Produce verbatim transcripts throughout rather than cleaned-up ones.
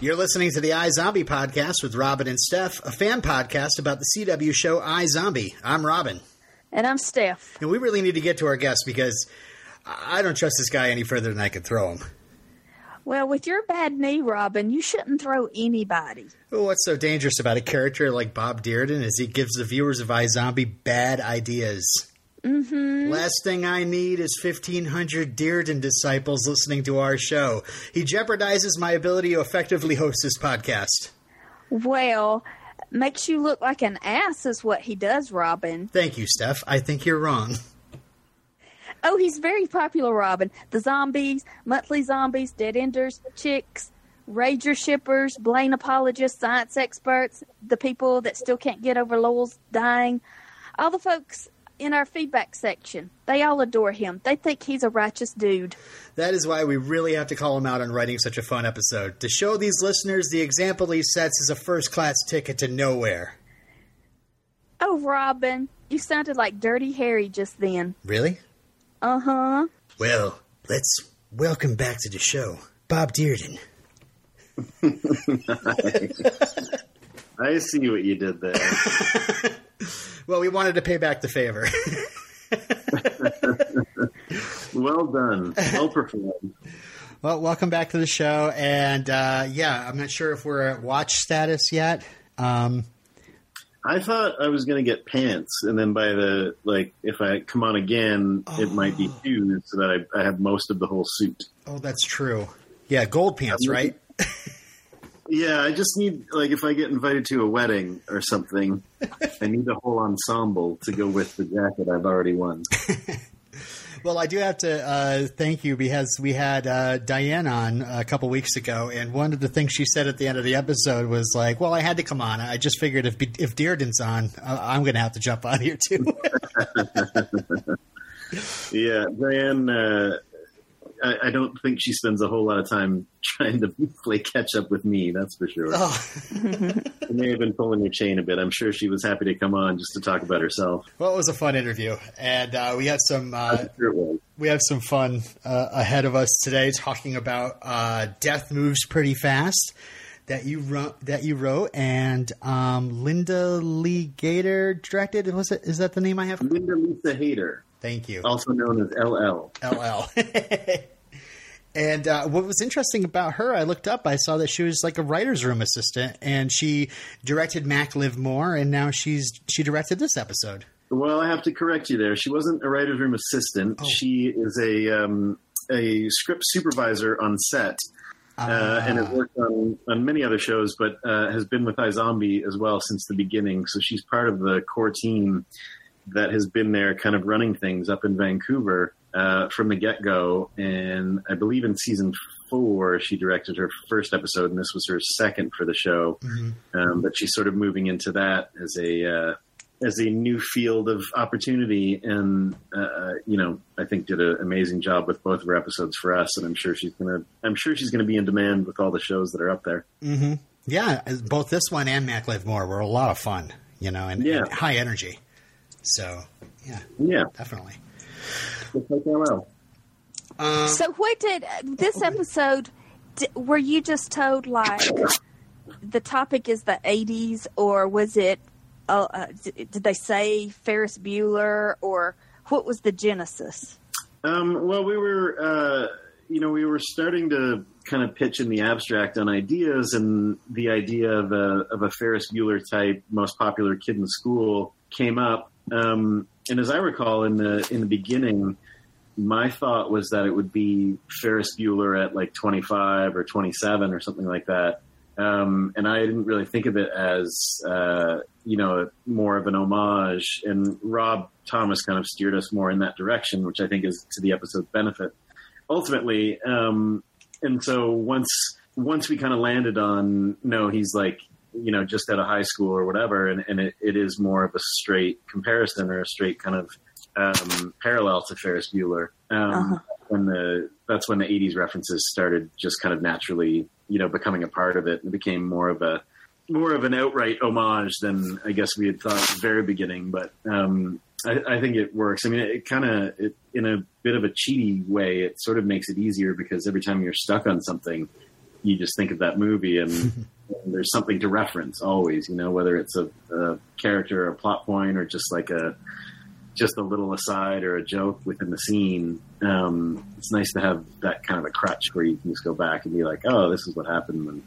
You're listening to the iZombie podcast with Robin and Steph, a fan podcast about the C W show iZombie. I'm Robin. And I'm Steph. And we really need to get to our guest because I don't trust this guy any further than I can throw him. Well, with your bad knee, Robin, you shouldn't throw anybody. Well, what's so dangerous about a character like Bob Dearden is he gives the viewers of iZombie bad ideas. Mm-hmm. Last thing I need is fifteen hundred Dearden disciples listening to our show. He jeopardizes my ability to effectively host this podcast. Well, makes you look like an ass is what he does, Robin. Thank you, Steph. I think you're wrong. Oh, he's very popular, Robin. The Zombies, Monthly Zombies, Dead Enders, Chicks, Rager Shippers, Blaine Apologists, Science Experts, the people that still can't get over Lowell's dying, all the folks in our feedback section. They all adore him. They think he's a righteous dude. That is why we really have to call him out on writing such a fun episode. To show these listeners the example he sets is a first-class ticket to nowhere. Oh, Robin, you sounded like Dirty Harry just then. Really? Uh-huh. Well, let's welcome back to the show, Bob Dearden. I see what you did there. Well, we wanted to pay back the favor. Well done. Well performed. Well, welcome back to the show. And, uh, yeah, I'm not sure if we're at watch status yet. Um, I thought I was going to get pants. And then by the, like, if I come on again, oh. It might be shoes so that I, I have most of the whole suit. Oh, that's true. Yeah, gold pants, I mean, right? Yeah, I just need, like, if I get invited to a wedding or something, I need a whole ensemble to go with the jacket I've already won. Well, I do have to uh, thank you because we had uh, Diane on a couple weeks ago, and one of the things she said at the end of the episode was like, well, I had to come on. I just figured if, if Dearden's on, I'm going to have to jump on here too. Yeah, Diane... Uh, I don't think she spends a whole lot of time trying to play catch up with me. That's for sure. Oh. She may have been pulling your chain a bit. I'm sure she was happy to come on just to talk about herself. Well, it was a fun interview, and uh, we have some uh, sure we have some fun uh, ahead of us today talking about uh, Death Moves Pretty Fast that you ru- that you wrote, and um, Linda Lee Gator directed. Was it? Is that the name I have? Linda Lisa Hader. Thank you. Also known as L L. L L. And uh, what was interesting about her, I looked up, I saw that she was like a writer's room assistant, and she directed Mac Livemore, and now she's she directed this episode. Well, I have to correct you there. She wasn't a writer's room assistant. Oh. She is a um, a script supervisor on set, uh, uh, and has worked on, on many other shows, but uh, has been with iZombie as well since the beginning. So she's part of the core team that has been there kind of running things up in Vancouver uh, from the get-go. And I believe in season four, she directed her first episode, and this was her second for the show. Mm-hmm. Um, but she's sort of moving into that as a uh, as a new field of opportunity. And, uh, you know, I think did an amazing job with both of her episodes for us. And I'm sure she's going to I'm sure she's going to be in demand with all the shows that are up there. Mm-hmm. Yeah, both this one and Mac Livemore were a lot of fun, you know, and, yeah. and high energy. So, yeah, yeah, definitely. Um, so what did this episode, were you just told like the topic is the eighties or was it, uh, uh, did they say Ferris Bueller or what was the genesis? Um, well, we were, uh, you know, we were starting to kind of pitch in the abstract on ideas and the idea of a, of a Ferris Bueller type most popular kid in school came up. Um, and as I recall, in the in the beginning, my thought was that it would be Ferris Bueller at like twenty-five or twenty-seven or something like that. Um, and I didn't really think of it as, uh, you know, more of an homage. And Rob Thomas kind of steered us more in that direction, which I think is to the episode's benefit, ultimately. Um, and so once once we kind of landed on, no, he's like, you know, just out of high school or whatever. And, and it, it is more of a straight comparison or a straight kind of um, parallel to Ferris Bueller. Um, uh-huh. When the that's when the eighties references started just kind of naturally, you know, becoming a part of it, and it became more of a more of an outright homage than I guess we had thought at the very beginning. But um, I, I think it works. I mean, it, it kind of in a bit of a cheaty way, it sort of makes it easier because every time you're stuck on something, you just think of that movie and. There's something to reference always, you know, whether it's a, a character or a plot point or just like a, just a little aside or a joke within the scene. Um, it's nice to have that kind of a crutch where you can just go back and be like, oh, this is what happened when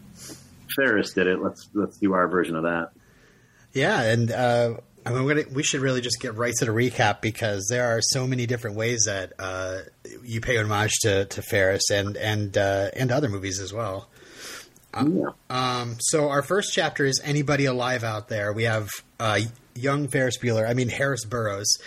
Ferris did it. Let's, let's do our version of that. Yeah. And, uh, I mean, we're gonna, we should really just get right to the recap because there are so many different ways that, uh, you pay homage to, to Ferris and, and, uh, and other movies as well. Um, um, so our first chapter is Anybody Alive Out There. We have uh, young Ferris Bueller, I mean Harris Burroughs,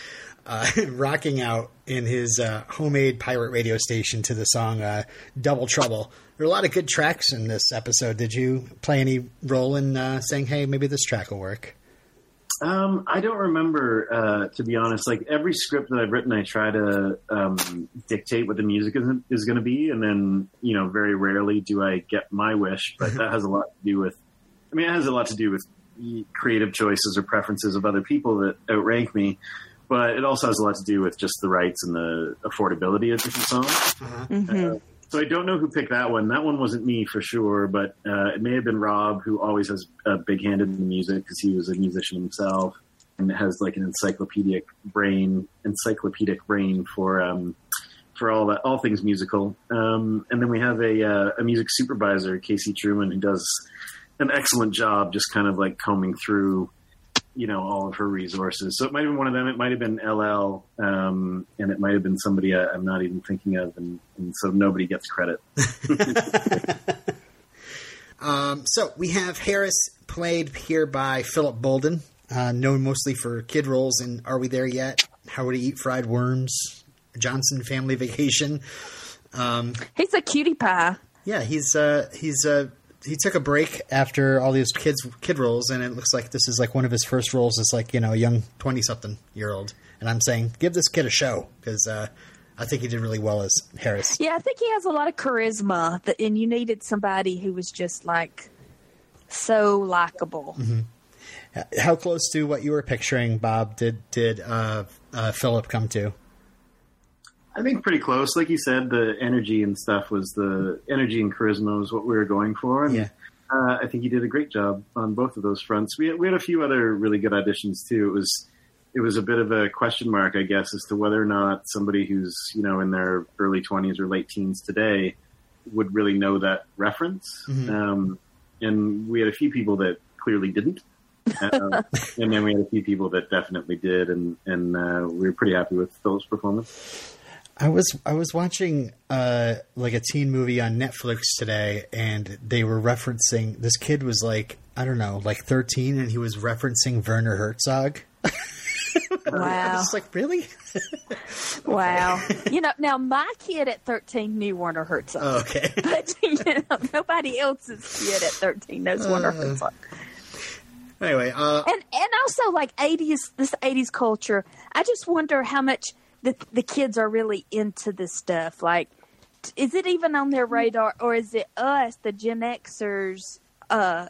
uh, rocking out in his uh, homemade pirate radio station to the song uh, Double Trouble. There are a lot of good tracks in this episode. Did you play any role in uh, saying, hey, maybe this track will work? Um, I don't remember, uh, to be honest. Like every script that I've written, I try to um, dictate what the music is, is going to be, and then you know, very rarely do I get my wish. But that has a lot to do with. I mean, it has a lot to do with creative choices or preferences of other people that outrank me. But it also has a lot to do with just the rights and the affordability of different songs. Mm-hmm. Uh, so I don't know who picked that one. That one wasn't me for sure, but uh, it may have been Rob, who always has a big hand in the music because he was a musician himself and has like an encyclopedic brain, encyclopedic brain for um, for all that, all things musical. Um, and then we have a, uh, a music supervisor, Casey Truman, who does an excellent job, just kind of like combing through, you know, all of her resources. So it might have been one of them. It might have been L L, um, and it might have been somebody I, I'm not even thinking of, and, and so nobody gets credit. um, so we have Harris, played here by Philip Bolden, uh, known mostly for kid roles in Are We There Yet?, How to Eat Fried Worms, Johnson Family Vacation. Um, he's a cutie pie. Yeah, he's uh, he's a. Uh, He took a break after all these kids kid roles, and it looks like this is like one of his first roles as like, you know, a young twenty-something-year-old. And I'm saying, give this kid a show because uh, I think he did really well as Harris. Yeah, I think he has a lot of charisma, that, and you needed somebody who was just like so likable. Mm-hmm. How close to what you were picturing, Bob, did did uh, uh, Philip come to? I think pretty close. Like you said, the energy and stuff was the energy and charisma was what we were going for. And yeah. uh, I think he did a great job on both of those fronts. We had, we had a few other really good auditions too. It was, it was a bit of a question mark, I guess, as to whether or not somebody who's, you know, in their early twenties or late teens today would really know that reference. Mm-hmm. Um, and we had a few people that clearly didn't. um, and then we had a few people that definitely did. And, and uh, we were pretty happy with Philip's performance. I was I was watching uh, like a teen movie on Netflix today, and they were referencing this kid was like I don't know like thirteen, and he was referencing Werner Herzog. Wow! I was like, really? Wow! You know, now my kid at thirteen knew Werner Herzog. Oh, okay, but you know, nobody else's kid at thirteen knows uh, Werner Herzog. Anyway, uh, and and also like eighties this eighties culture. I just wonder how much. The, the kids are really into this stuff. Like, is it even on their radar, or is it us, the Gen Xers, uh,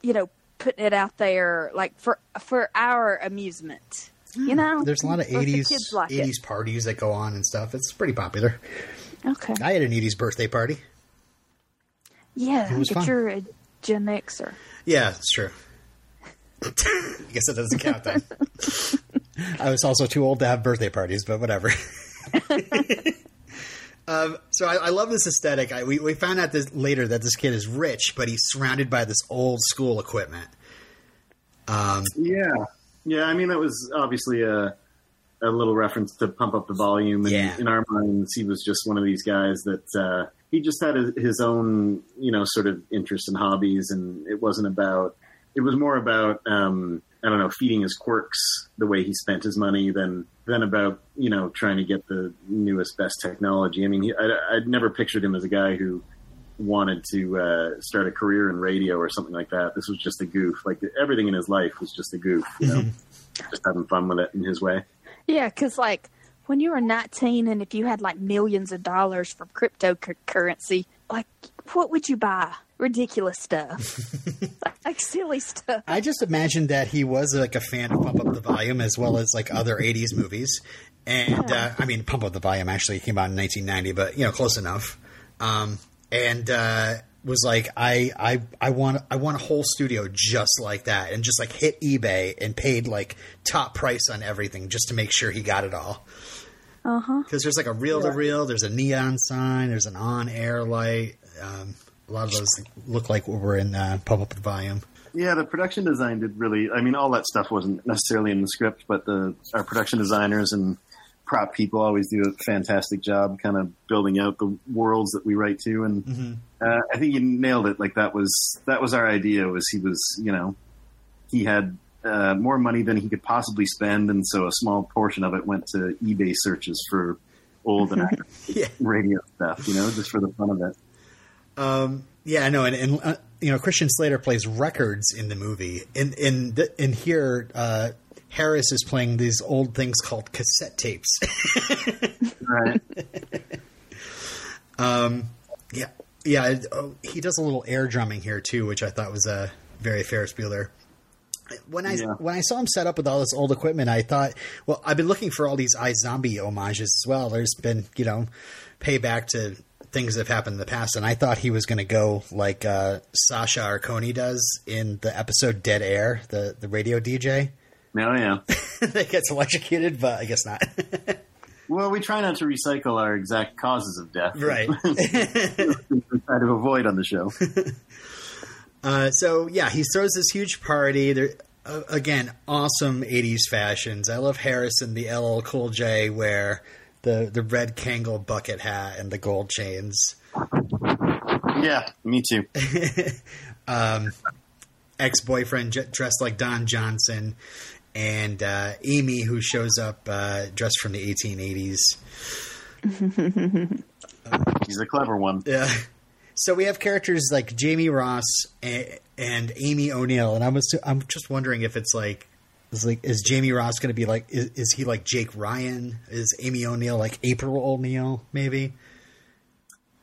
you know, putting it out there like for for our amusement? You know, there's a lot of eighties like eighties it. parties that go on and stuff. It's pretty popular. Okay, I had an eighties birthday party. Yeah, but fun. You're a Gen Xer. Yeah, it's true. I guess it doesn't count then. I was also too old to have birthday parties, but whatever. um, so I, I love this aesthetic. I, we, we found out this later that this kid is rich, but he's surrounded by this old school equipment. Um, yeah. Yeah. I mean, that was obviously a, a little reference to Pump Up the Volume. And yeah. In our minds, he was just one of these guys that uh, he just had his, his own, you know, sort of interests and hobbies. And it wasn't about, it was more about, um, I don't know, feeding his quirks the way he spent his money than, than about, you know, trying to get the newest, best technology. I mean, he, I, I'd never pictured him as a guy who wanted to uh, start a career in radio or something like that. This was just a goof. Like, everything in his life was just a goof, you know, just having fun with it in his way. Yeah, because like when you were nineteen and if you had like millions of dollars from cryptocurrency, like what would you buy? Ridiculous stuff. Like silly stuff. I just imagined that he was like a fan of Pump Up the Volume as well as like other eighties movies. And uh, I mean, Pump Up the Volume actually came out in nineteen ninety, but you know, close enough. Um, and uh, was like, I, I, I want, I want a whole studio just like that, and just like hit eBay and paid like top price on everything just to make sure he got it all. Uh huh. Because there's like a reel to reel, there's a neon sign, there's an on air light. Um, A lot of those look like what were in uh, Pump Up the Volume. Yeah, the production design did really – I mean, all that stuff wasn't necessarily in the script, but the our production designers and prop people always do a fantastic job kind of building out the worlds that we write to. And mm-hmm. uh, I think you nailed it. Like that was that was our idea, was he was – you know, he had uh, more money than he could possibly spend, and so a small portion of it went to eBay searches for old and yeah. radio stuff, you know, just for the fun of it. Um, yeah, I know. And, and uh, you know, Christian Slater plays records in the movie. In in the, in here, uh, Harris is playing these old things called cassette tapes. Right. Um, yeah, yeah. Oh, he does a little air drumming here too, which I thought was uh, very Ferris Bueller. When I yeah. when I saw him set up with all this old equipment, I thought, well, I've been looking for all these iZombie homages as well. There's been, you know, payback to things that have happened in the past. And I thought he was going to go like uh, Sasha Arcone does in the episode Dead Air, the, the radio D J. No, yeah. That gets electrocuted, but I guess not. Well, we try not to recycle our exact causes of death. Right. We try to avoid on the show. Uh, so, yeah, he throws this huge party. There, uh, again, awesome eighties fashions. I love Harris and the L L Cool J wear. The the red Kangol bucket hat and the gold chains. Yeah, me too. um, ex-boyfriend j- dressed like Don Johnson, and uh, Amy, who shows up uh, dressed from the eighteen eighties. uh, She's a clever one. Yeah. So we have characters like Jamie Ross and, and Amy O'Neill, and I was I'm just wondering if it's like. Is like is Jamie Ross going to be like? Is, is he like Jake Ryan? Is Amy O'Neill like April O'Neill? Maybe.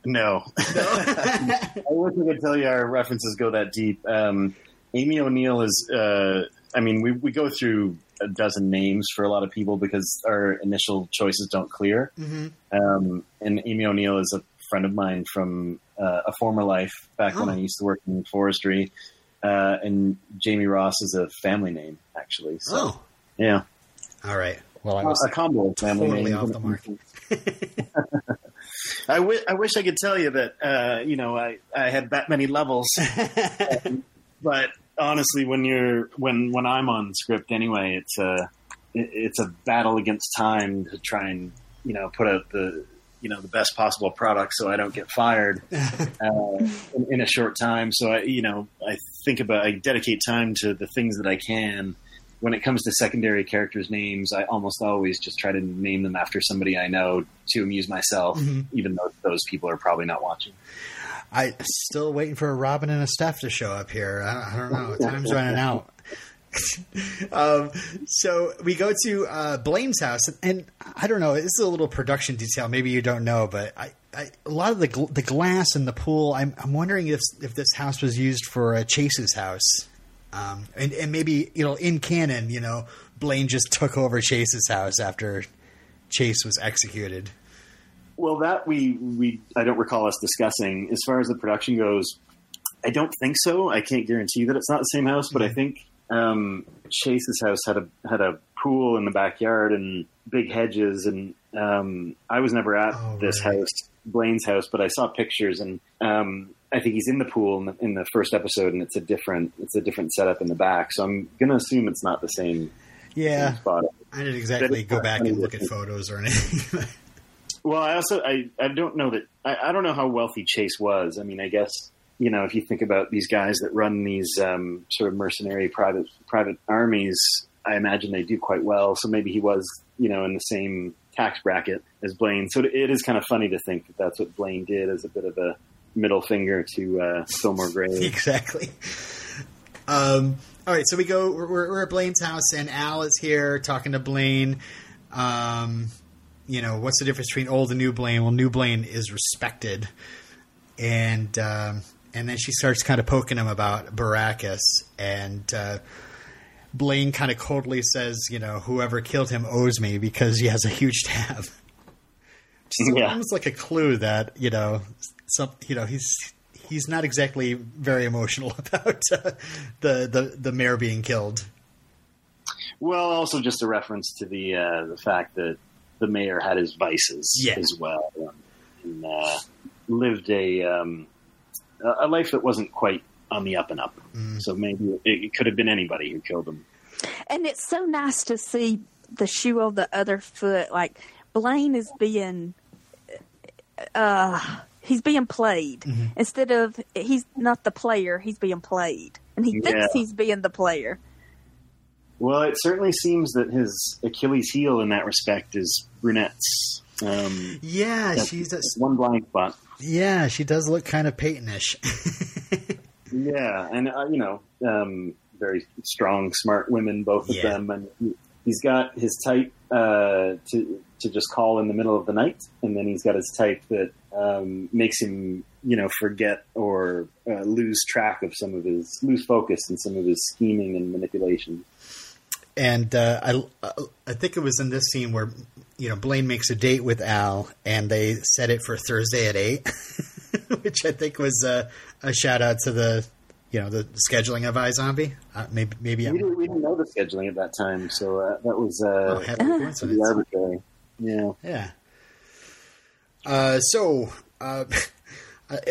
No, no? I wasn't going to tell you our references go that deep. Um, Amy O'Neill is. Uh, I mean, we we go through a dozen names for a lot of people because our initial choices don't clear. Mm-hmm. Um, and Amy O'Neill is a friend of mine from uh, a former life back oh. when I used to work in forestry. Uh, and Jamie Ross is a family name, actually. So, oh, yeah. All right. Well, I was uh, a combo family totally name. Off the mark. I, w- I wish I could tell you that uh, you know I, I had that many levels, um, but honestly, when you're when, when I'm on script anyway, it's a it, it's a battle against time to try and you know put out the you know the best possible product so I don't get fired uh, in, in a short time. So I you know I. think about I dedicate time to the things that I can. When it comes to secondary characters' names, I almost always just try to name them after somebody I know to amuse myself, mm-hmm. even though those people are probably not watching. I'm still waiting for a Robin and a Steph to show up here. I, I don't know. Time's running out. um, so we go to uh, Blaine's house, and I don't know. This is a little production detail. Maybe you don't know, but I, I, a lot of the gl- the glass in the pool. I'm, I'm wondering if if this house was used for uh, Chase's house, um, and and maybe you know in canon, you know, Blaine just took over Chase's house after Chase was executed. Well, that we we I don't recall us discussing. As far as the production goes, I don't think so. I can't guarantee that it's not the same house, but mm-hmm. I think. Um, Chase's house had a had a pool in the backyard and big hedges, and um, I was never at oh, this right. house, Blaine's house, but I saw pictures, and um, I think he's in the pool in the, in the first episode, and it's a different it's a different setup in the back, so I'm gonna assume it's not the same. Yeah, same spot. I didn't exactly go back and look at photos or anything. Well, I also I, I don't know that I, I don't know how wealthy Chase was. I mean, I guess. You know, if you think about these guys that run these um, sort of mercenary private private armies, I imagine they do quite well. So maybe he was, you know, in the same tax bracket as Blaine. So it is kind of funny to think that that's what Blaine did as a bit of a middle finger to uh, Fillmore Gray. Exactly. Um, all right. So we go, we're, we're at Blaine's house and Al is here talking to Blaine. Um, you know, what's the difference between old and new Blaine? Well, new Blaine is respected. And um, and then she starts kind of poking him about Baracus. And uh, Blaine kind of coldly says, you know, whoever killed him owes me because he has a huge tab. Which is yeah. almost like a clue that, you know, some, you know, he's he's not exactly very emotional about uh, the, the, the mayor being killed. Well, also just a reference to the uh, the fact that the mayor had his vices yeah. as well, um, and uh, lived a um, a life that wasn't quite on the up and up. Mm. So maybe it, it could have been anybody who killed him. And it's so nice to see the shoe on the other foot, like. Blaine is being, uh, he's being played. Mm-hmm. Instead of, he's not the player, he's being played. And he yeah. thinks he's being the player. Well, it certainly seems that his Achilles heel in that respect is brunettes. Um, yeah, she's a, one blind spot. Yeah, she does look kind of Peyton-ish. yeah, and, uh, you know, um, very strong, smart women, both yeah. of them. And he's got his type uh, to... to just call in the middle of the night. And then he's got his type that um, makes him, you know, forget or uh, lose track of some of his lose focus and some of his scheming and manipulation. And uh, I, I think it was in this scene where, you know, Blaine makes a date with Al and they set it for Thursday at eight, which I think was uh, a shout out to the, you know, the scheduling of iZombie. Uh, maybe, maybe we, didn't, we didn't know the scheduling at that time. So uh, that was uh, oh, pretty arbitrary. Yeah. Yeah. Uh, so, uh,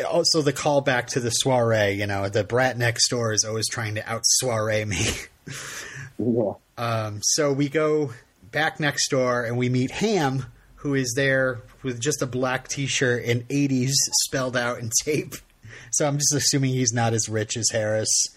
also the callback to the soiree, you know, the brat next door is always trying to out soiree me. yeah. Um, so we go back next door and we meet Ham, who is there with just a black t-shirt and eighties spelled out in tape. So I'm just assuming he's not as rich as Harris.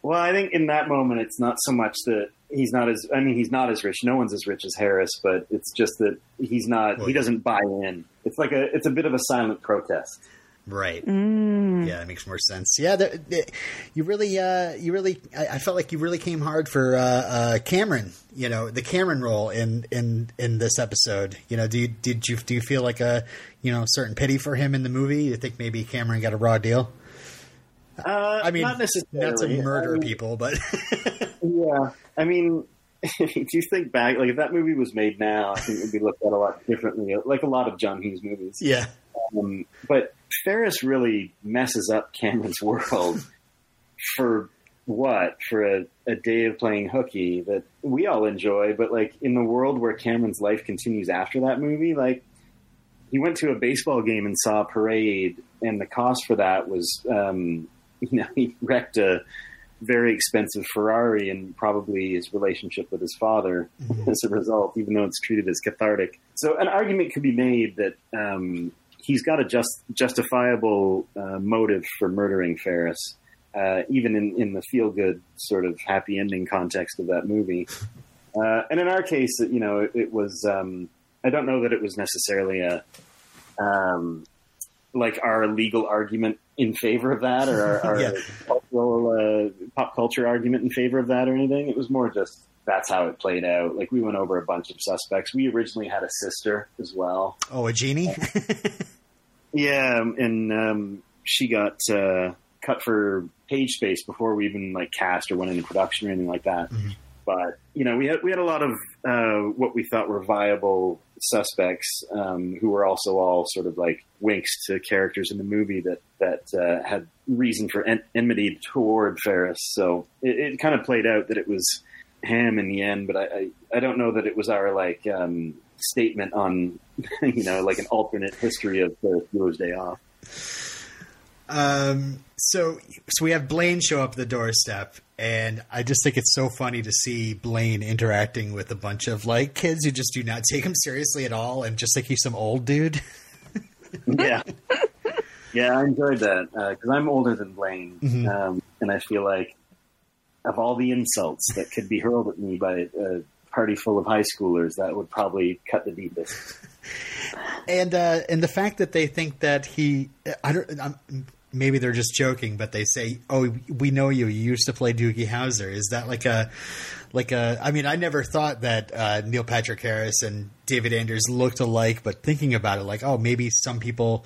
Well, I think in that moment, it's not so much that he's not as, I mean, he's not as rich. No one's as rich as Harris, but it's just that he's not, well, he doesn't buy in. It's like a, it's a bit of a silent protest. Right. Mm. Yeah. That makes more sense. Yeah. There, there, you really, uh, you really, I, I felt like you really came hard for, uh, uh, Cameron, you know, the Cameron role in, in, in this episode, you know, do you, did you, do you feel like a, you know, certain pity for him in the movie? You think maybe Cameron got a raw deal? Uh, I mean, not necessarily. Not to murder I mean, people, but yeah. I mean, if you think back, like if that movie was made now, I think it would be looked at a lot differently, like a lot of John Hughes movies. Yeah. Um, but Ferris really messes up Cameron's world for what? For a, a day of playing hooky that we all enjoy, but like in the world where Cameron's life continues after that movie, like he went to a baseball game and saw a parade, and the cost for that was. Um, You know, he wrecked a very expensive Ferrari and probably his relationship with his father mm-hmm. as a result, even though it's treated as cathartic. So an argument could be made that um, he's got a just, justifiable uh, motive for murdering Ferris, uh, even in, in the feel-good sort of happy ending context of that movie. Uh, and in our case, you know, it, it was um, – I don't know that it was necessarily a um, – like our legal argument in favor of that or our, our yeah. cultural, uh, pop culture argument in favor of that or anything. It was more just that's how it played out. Like we went over a bunch of suspects. We originally had a sister as well. Oh, a genie? yeah. And um, she got uh, cut for page space before we even like cast or went into production or anything like that. Mm-hmm. But, you know, we had we had a lot of uh, what we thought were viable suspects um, who were also all sort of like winks to characters in the movie that that uh, had reason for en- enmity toward Ferris. So it, it kind of played out that it was Ham in the end. But I, I, I don't know that it was our like um, statement on, you know, like an alternate history of Ferris Bueller's Day Off. Um, so, so we have Blaine show up the doorstep, and I just think it's so funny to see Blaine interacting with a bunch of like kids who just do not take him seriously at all. And just think he's some old dude. yeah. Yeah. I enjoyed that. Uh, cause I'm older than Blaine. Mm-hmm. Um, and I feel like of all the insults that could be hurled at me by a party full of high schoolers, that would probably cut the deepest. And, uh, and the fact that they think that he, I don't, I'm, maybe they're just joking, but they say, "Oh, we know you. You used to play Doogie Howser." Is that like a, like a? I mean, I never thought that uh, Neil Patrick Harris and David Anders looked alike, but thinking about it, like, oh, maybe some people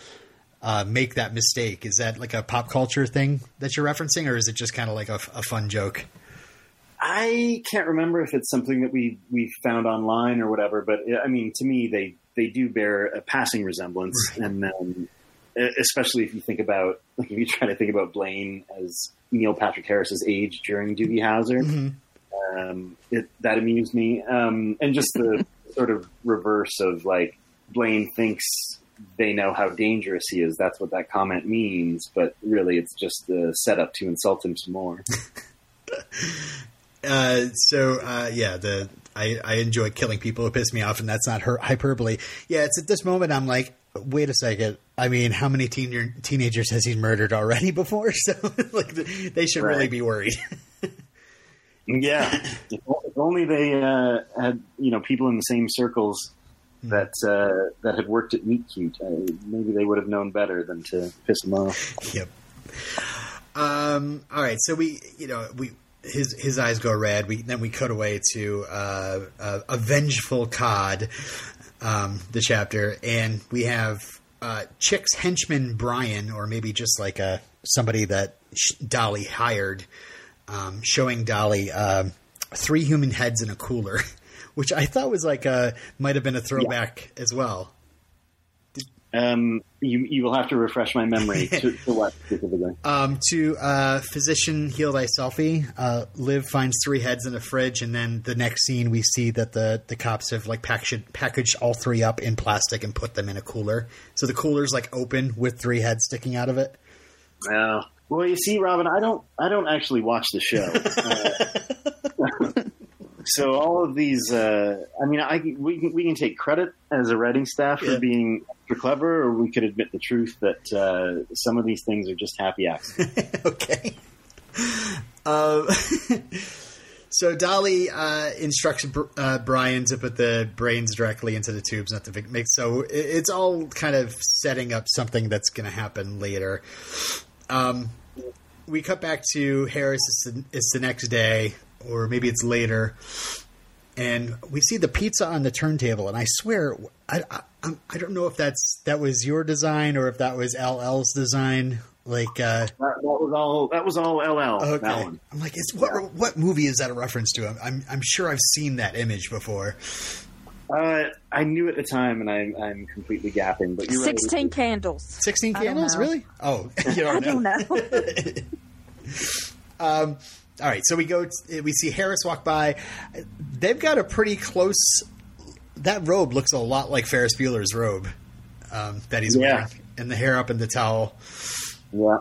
uh, make that mistake. Is that like a pop culture thing that you're referencing, or is it just kind of like a, a fun joke? I can't remember if it's something that we we found online or whatever, but I mean, to me, they they do bear a passing resemblance, right. and. Um, Especially if you think about, like, if you try to think about Blaine as Neil Patrick Harris's age during Doogie Howser, mm-hmm. um, it, that amused me. Um, and just the sort of reverse of, like, Blaine thinks they know how dangerous he is. That's what that comment means. But really, it's just the setup to insult him some more. uh, so, uh, yeah, the I, I enjoy killing people who piss me off, and that's not her hyperbole. Yeah, it's at this moment I'm like, wait a second. I mean, how many teen- teenagers has he murdered already before? So, like, they should right. really be worried. yeah. If only they uh, had, you know, people in the same circles that uh, that had worked at Meat Cute. Uh, maybe they would have known better than to piss him off. Yep. Um, all right. So we, you know, we his his eyes go red. We then we cut away to uh, a, a vengeful cod. Um, the chapter, and we have uh, Chick's henchman Brian, or maybe just like a somebody that sh- Dolly hired, um, showing Dolly um, three human heads in a cooler, which I thought was like a might have been a throwback yeah. as well. Um, you you will have to refresh my memory to, to what specifically. Um, to uh, physician heal thy selfie. Uh, Liv finds three heads in the fridge, and then the next scene we see that the, the cops have like packaged packaged all three up in plastic and put them in a cooler. So the cooler's like open with three heads sticking out of it. Yeah. Well, you see, Robin, I don't I don't actually watch the show. uh, So all of these, uh, I mean, I, we, can, we can take credit as a writing staff for yeah. being extra clever, or we could admit the truth that uh, some of these things are just happy accidents. okay. Uh, so Dolly uh, instructs uh, Brian to put the brains directly into the tubes, not the mix. So it, it's all kind of setting up something that's going to happen later. Um, we cut back to Harris. It's the, it's the next day. Or maybe it's later, and we see the pizza on the turntable. And I swear, I, I, I don't know if that's that was your design or if that was L L's design. Like uh, that, that was all that was all L L. Okay, that one. I'm like, it's what yeah. what movie is that a reference to? I'm I'm, I'm sure I've seen that image before. Uh, I knew at the time, and I'm I'm completely gapping. But you're sixteen right. candles, sixteen candles, really? Oh, you don't know. I don't know. um. All right, so we go – we see Harris walk by. They've got a pretty close – that robe looks a lot like Ferris Bueller's robe um, that he's yeah. wearing, and the hair up in the towel. Yeah.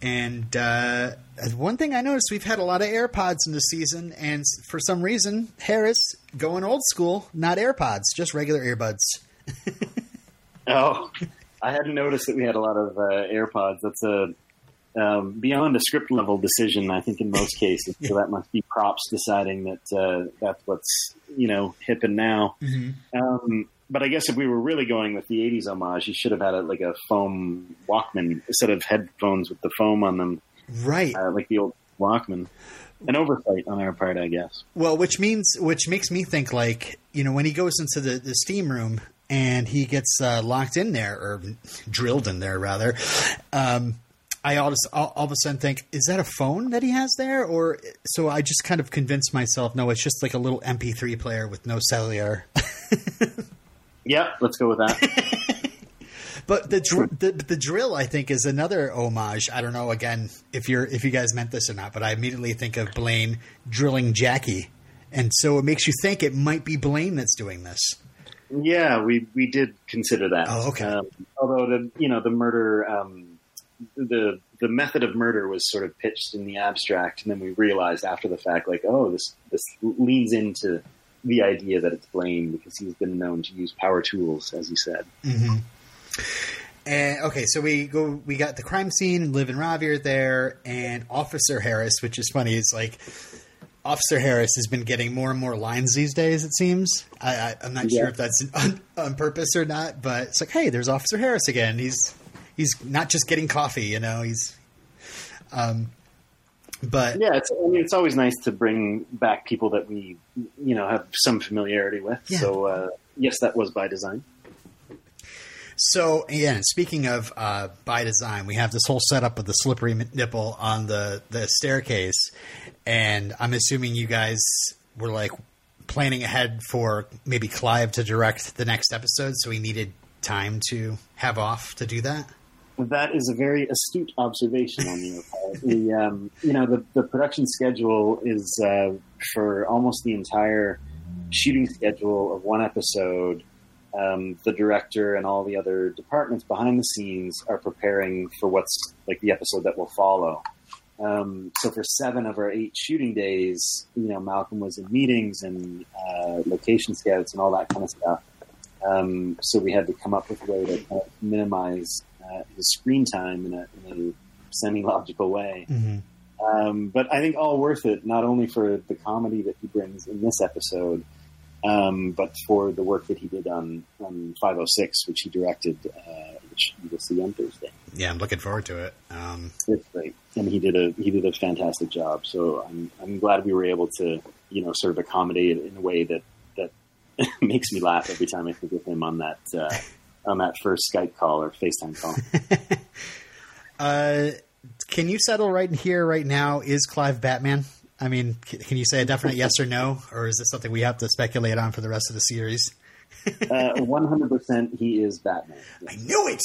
And uh, one thing I noticed, we've had a lot of AirPods in this season, and for some reason, Harris going old school, not AirPods, just regular earbuds. oh, I hadn't noticed that we had a lot of uh, AirPods. That's a – Um, beyond a script level decision, I think in most cases, yeah. so that must be props deciding that uh, that's what's, you know, hip and now. Mm-hmm. Um, but I guess if we were really going with the eighties homage, you should have had a, like a foam Walkman, a set of headphones with the foam on them, right? Uh, like the old Walkman. An oversight on our part, I guess. Well, which means, which makes me think, like, you know, when he goes into the, the steam room and he gets uh, locked in there, or drilled in there rather. Um, I all, all, all of a sudden think, is that a phone that he has there? Or so I just kind of convinced myself, no, it's just like a little M P three player with no cellular. yeah, let's go with that. but the, dr- the the drill, I think, is another homage. I don't know, again, if you're if you guys meant this or not, but I immediately think of Blaine drilling Jackie, and so it makes you think it might be Blaine that's doing this. Yeah, we we did consider that. Oh, okay. Um, although the you know the murder. Um, the the method of murder was sort of pitched in the abstract, and then we realized after the fact, like, oh, this this leads into the idea that it's Blaine because he's been known to use power tools, as you said. Mm-hmm. And okay, so we go. We got the crime scene. Liv and Ravi are there, and Officer Harris, which is funny, is like Officer Harris has been getting more and more lines these days. It seems. I, I, I'm not yeah. sure if that's on, on purpose or not, but it's like, hey, there's Officer Harris again. He's he's not just getting coffee, you know, he's, um, but yeah, it's, I mean, it's always nice to bring back people that we, you know, have some familiarity with. Yeah. So, uh, yes, that was by design. So, yeah, speaking of uh, by design, we have this whole setup with the slippery nipple on the, the staircase. And I'm assuming you guys were, like, planning ahead for maybe Clive to direct the next episode, so we needed time to have off to do that? That is a very astute observation on your part. The, um, you know, the, the production schedule is uh, for almost the entire shooting schedule of one episode – Um, the director and all the other departments behind the scenes are preparing for what's like the episode that will follow. Um, so for seven of our eight shooting days, you know, Malcolm was in meetings and uh, location scouts and all that kind of stuff. Um, so we had to come up with a way to kind of minimize uh, his screen time in a, in a semi-logical way. Mm-hmm. Um, but I think all worth it, not only for the comedy that he brings in this episode, Um, but for the work that he did on, on five oh six, which he directed, uh, which you will see on Thursday. Yeah, I'm looking forward to it. Um, it's great, and he did a he did a fantastic job. So I'm I'm glad we were able to, you know, sort of accommodate it in a way that that makes me laugh every time I think of him on that uh, on that first Skype call or FaceTime call. uh, can you settle right here, right now? Is Clive Batman? I mean, can you say a definite yes or no, or is this something we have to speculate on for the rest of the series? uh, one hundred percent he is Batman. Yes. I knew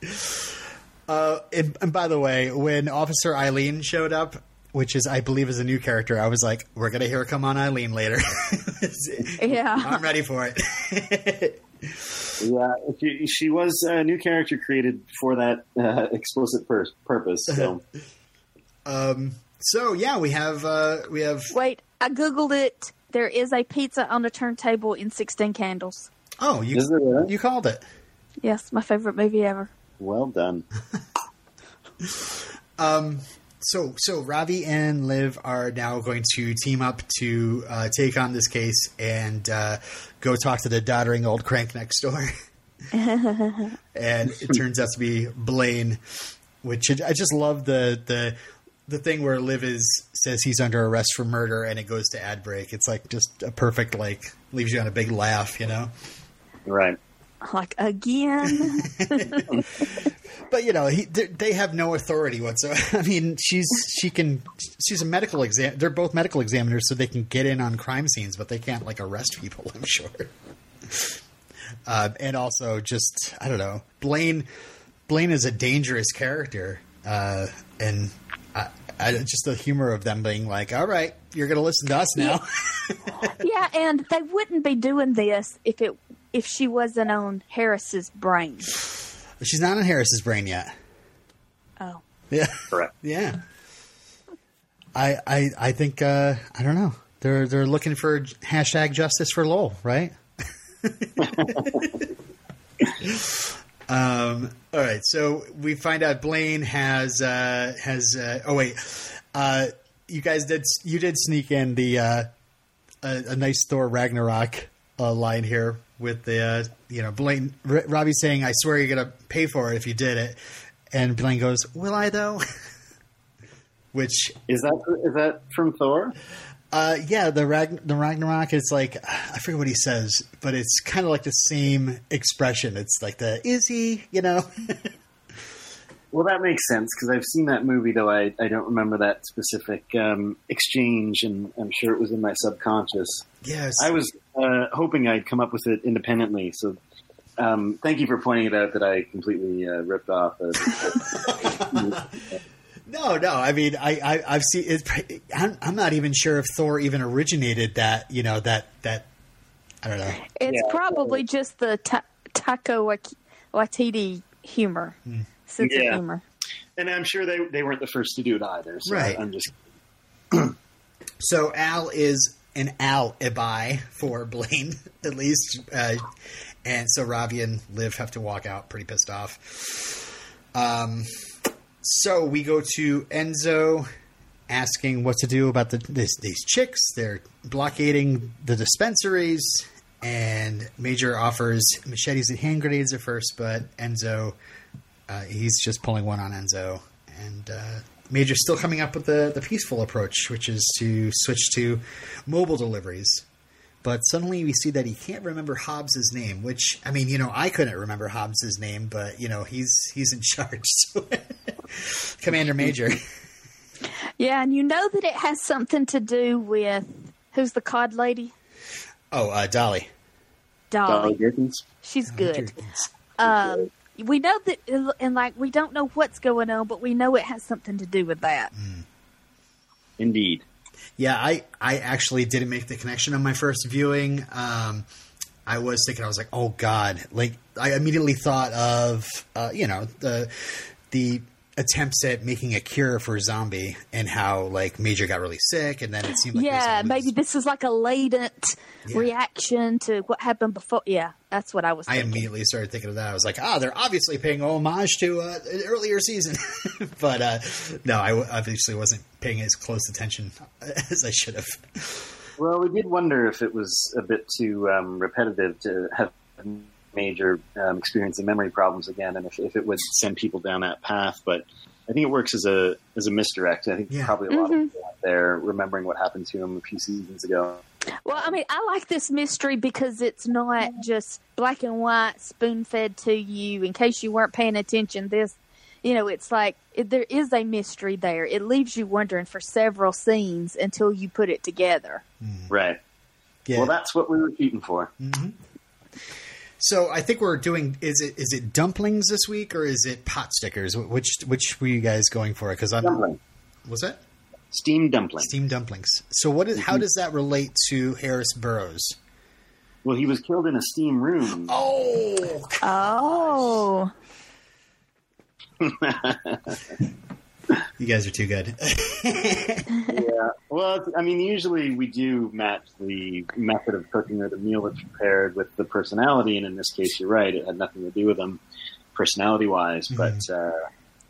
it! uh, and, and by the way, when Officer Eileen showed up, which is, I believe, is a new character, I was like, we're going to hear Come On Eileen later. Yeah. I'm ready for it. Yeah, she, she was a new character created for that uh, explicit pur- purpose, so... Um, so yeah, we have, uh, we have, wait, I Googled it. There is a pizza on a turntable in sixteen candles. Oh, you, really? You called it. Yes. My favorite movie ever. Well done. um, so, so Ravi and Liv are now going to team up to, uh, take on this case and, uh, go talk to the doddering old crank next door. And it turns out to be Blaine, which I just love the, the, the thing where Liv is, says he's under arrest for murder and it goes to ad break. It's like just a perfect, like, leaves you on a big laugh, you know? Right. Like, again? But, you know, he, they have no authority whatsoever. I mean, she's, she can, she's a medical exam. They're both medical examiners, so they can get in on crime scenes, but they can't, like, arrest people, I'm sure. Uh, and also just, I don't know, Blaine, Blaine is a dangerous character. Uh, and, I, I, just the humor of them being like, all right, you're going to listen to us now. Yeah. Yeah, and they wouldn't be doing this if it if she wasn't on Harris's brain. But she's not on Harris's brain yet. Oh. Yeah. Correct. Yeah. I I I think, uh, I don't know. They're they're looking for hashtag justice for Lowell, right? Um, all right. So we find out Blaine has, uh, has, uh, oh wait, uh, you guys did, you did sneak in the, uh, a, a nice Thor Ragnarok uh, line here with the, uh, you know, Blaine, R- Robbie saying, I swear you're going to pay for it if you did it. And Blaine goes, will I though? Which is that, is that from Thor? Uh, yeah, the, Ragn- the Ragnarok is like, I forget what he says, but it's kind of like the same expression. It's like the, is he, you know? Well, that makes sense, because I've seen that movie, though I, I don't remember that specific um, exchange, and I'm sure it was in my subconscious. Yes. I was uh, hoping I'd come up with it independently, so um, thank you for pointing it out that I completely uh, ripped off a... No, no. I mean, I, I, I've seen it. I'm, I'm not even sure if Thor even originated that, you know, that, that, I don't know. It's yeah. probably just the ta- Taika Waititi humor, mm. sense yeah. of humor. And I'm sure they, they weren't the first to do it either. So right. I'm just. So Al is an alibi for Blaine, at least. Uh, and so Ravi and Liv have to walk out pretty pissed off. Um, So we go to Enzo asking what to do about the, this, these chicks. They're blockading the dispensaries. and Major offers machetes and hand grenades at first, but Enzo, uh, he's just pulling one on Enzo. And uh, Major's still coming up with the, the peaceful approach, which is to switch to mobile deliveries. But suddenly we see that he can't remember Hobbs' name, which, I mean, you know, I couldn't remember Hobbs' name, but, you know, he's he's in charge. So. Commander Major. Yeah, and you know that it has something to do with, who's the cod lady? Oh, uh, Dolly. Dolly. Dolly She's Dolly good. Um, we know that, and like, we don't know what's going on, but we know it has something to do with that. Mm. Indeed. Yeah, I, I actually didn't make the connection on my first viewing. Um, I was thinking, I was like, oh, God. Like, I immediately thought of, uh, you know, the the attempts at making a cure for zombie and how, like, Major got really sick. And then it seemed like... Yeah, maybe this is like a latent yeah. reaction to what happened before. Yeah, that's what I was thinking. I immediately started thinking of that. I was like, ah, they're obviously paying homage to uh, an earlier season. But uh, no, I obviously wasn't paying as close attention as I should have. Well, we did wonder if it was a bit too um, repetitive to have Major um, experiencing memory problems again, and if, if it would send people down that path. But I think it works as a as a misdirect. I think yeah. probably a lot mm-hmm. of people out there remembering what happened to him a few seasons ago. Well, I mean, I like this mystery because it's not just black and white, spoon-fed to you in case you weren't paying attention. This, you know, it's like it, there is a mystery there. It leaves you wondering for several scenes until you put it together. Mm. Right. Yeah. Well, that's what we were shooting for. Mm-hmm. So I think we're doing, is it is it dumplings this week or is it pot stickers? Which which were you guys going for? Because I'm dumpling. What's that? Steamed dumplings. Steamed dumplings. So what is, how does that relate to Harris Burroughs? Well, he was killed in a steam room. Oh. Oh. You guys are too good. Yeah. Well, I mean, usually we do match the method of cooking or the meal that's prepared with the personality. And in this case, you're right. It had nothing to do with them personality wise. Mm-hmm. But uh,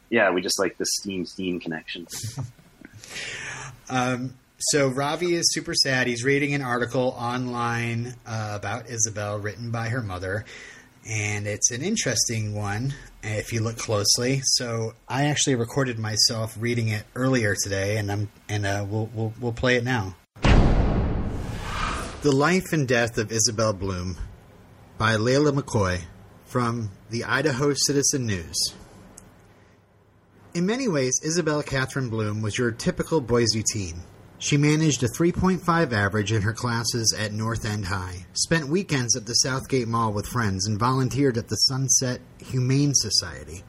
yeah, we just like the steam steam connection. um, so Ravi is super sad. He's reading an article online uh, about Isabel written by her mother. And it's an interesting one if you look closely. So I actually recorded myself reading it earlier today, and I'm and uh, we'll, we'll we'll play it now. The Life and Death of Isabel Bloom by Layla McCoy from the Idaho Citizen News. In many ways, Isabel Catherine Bloom was your typical Boise teen. She managed a three point five average in her classes at North End High, spent weekends at the Southgate Mall with friends, and volunteered at the Sunset Humane Society.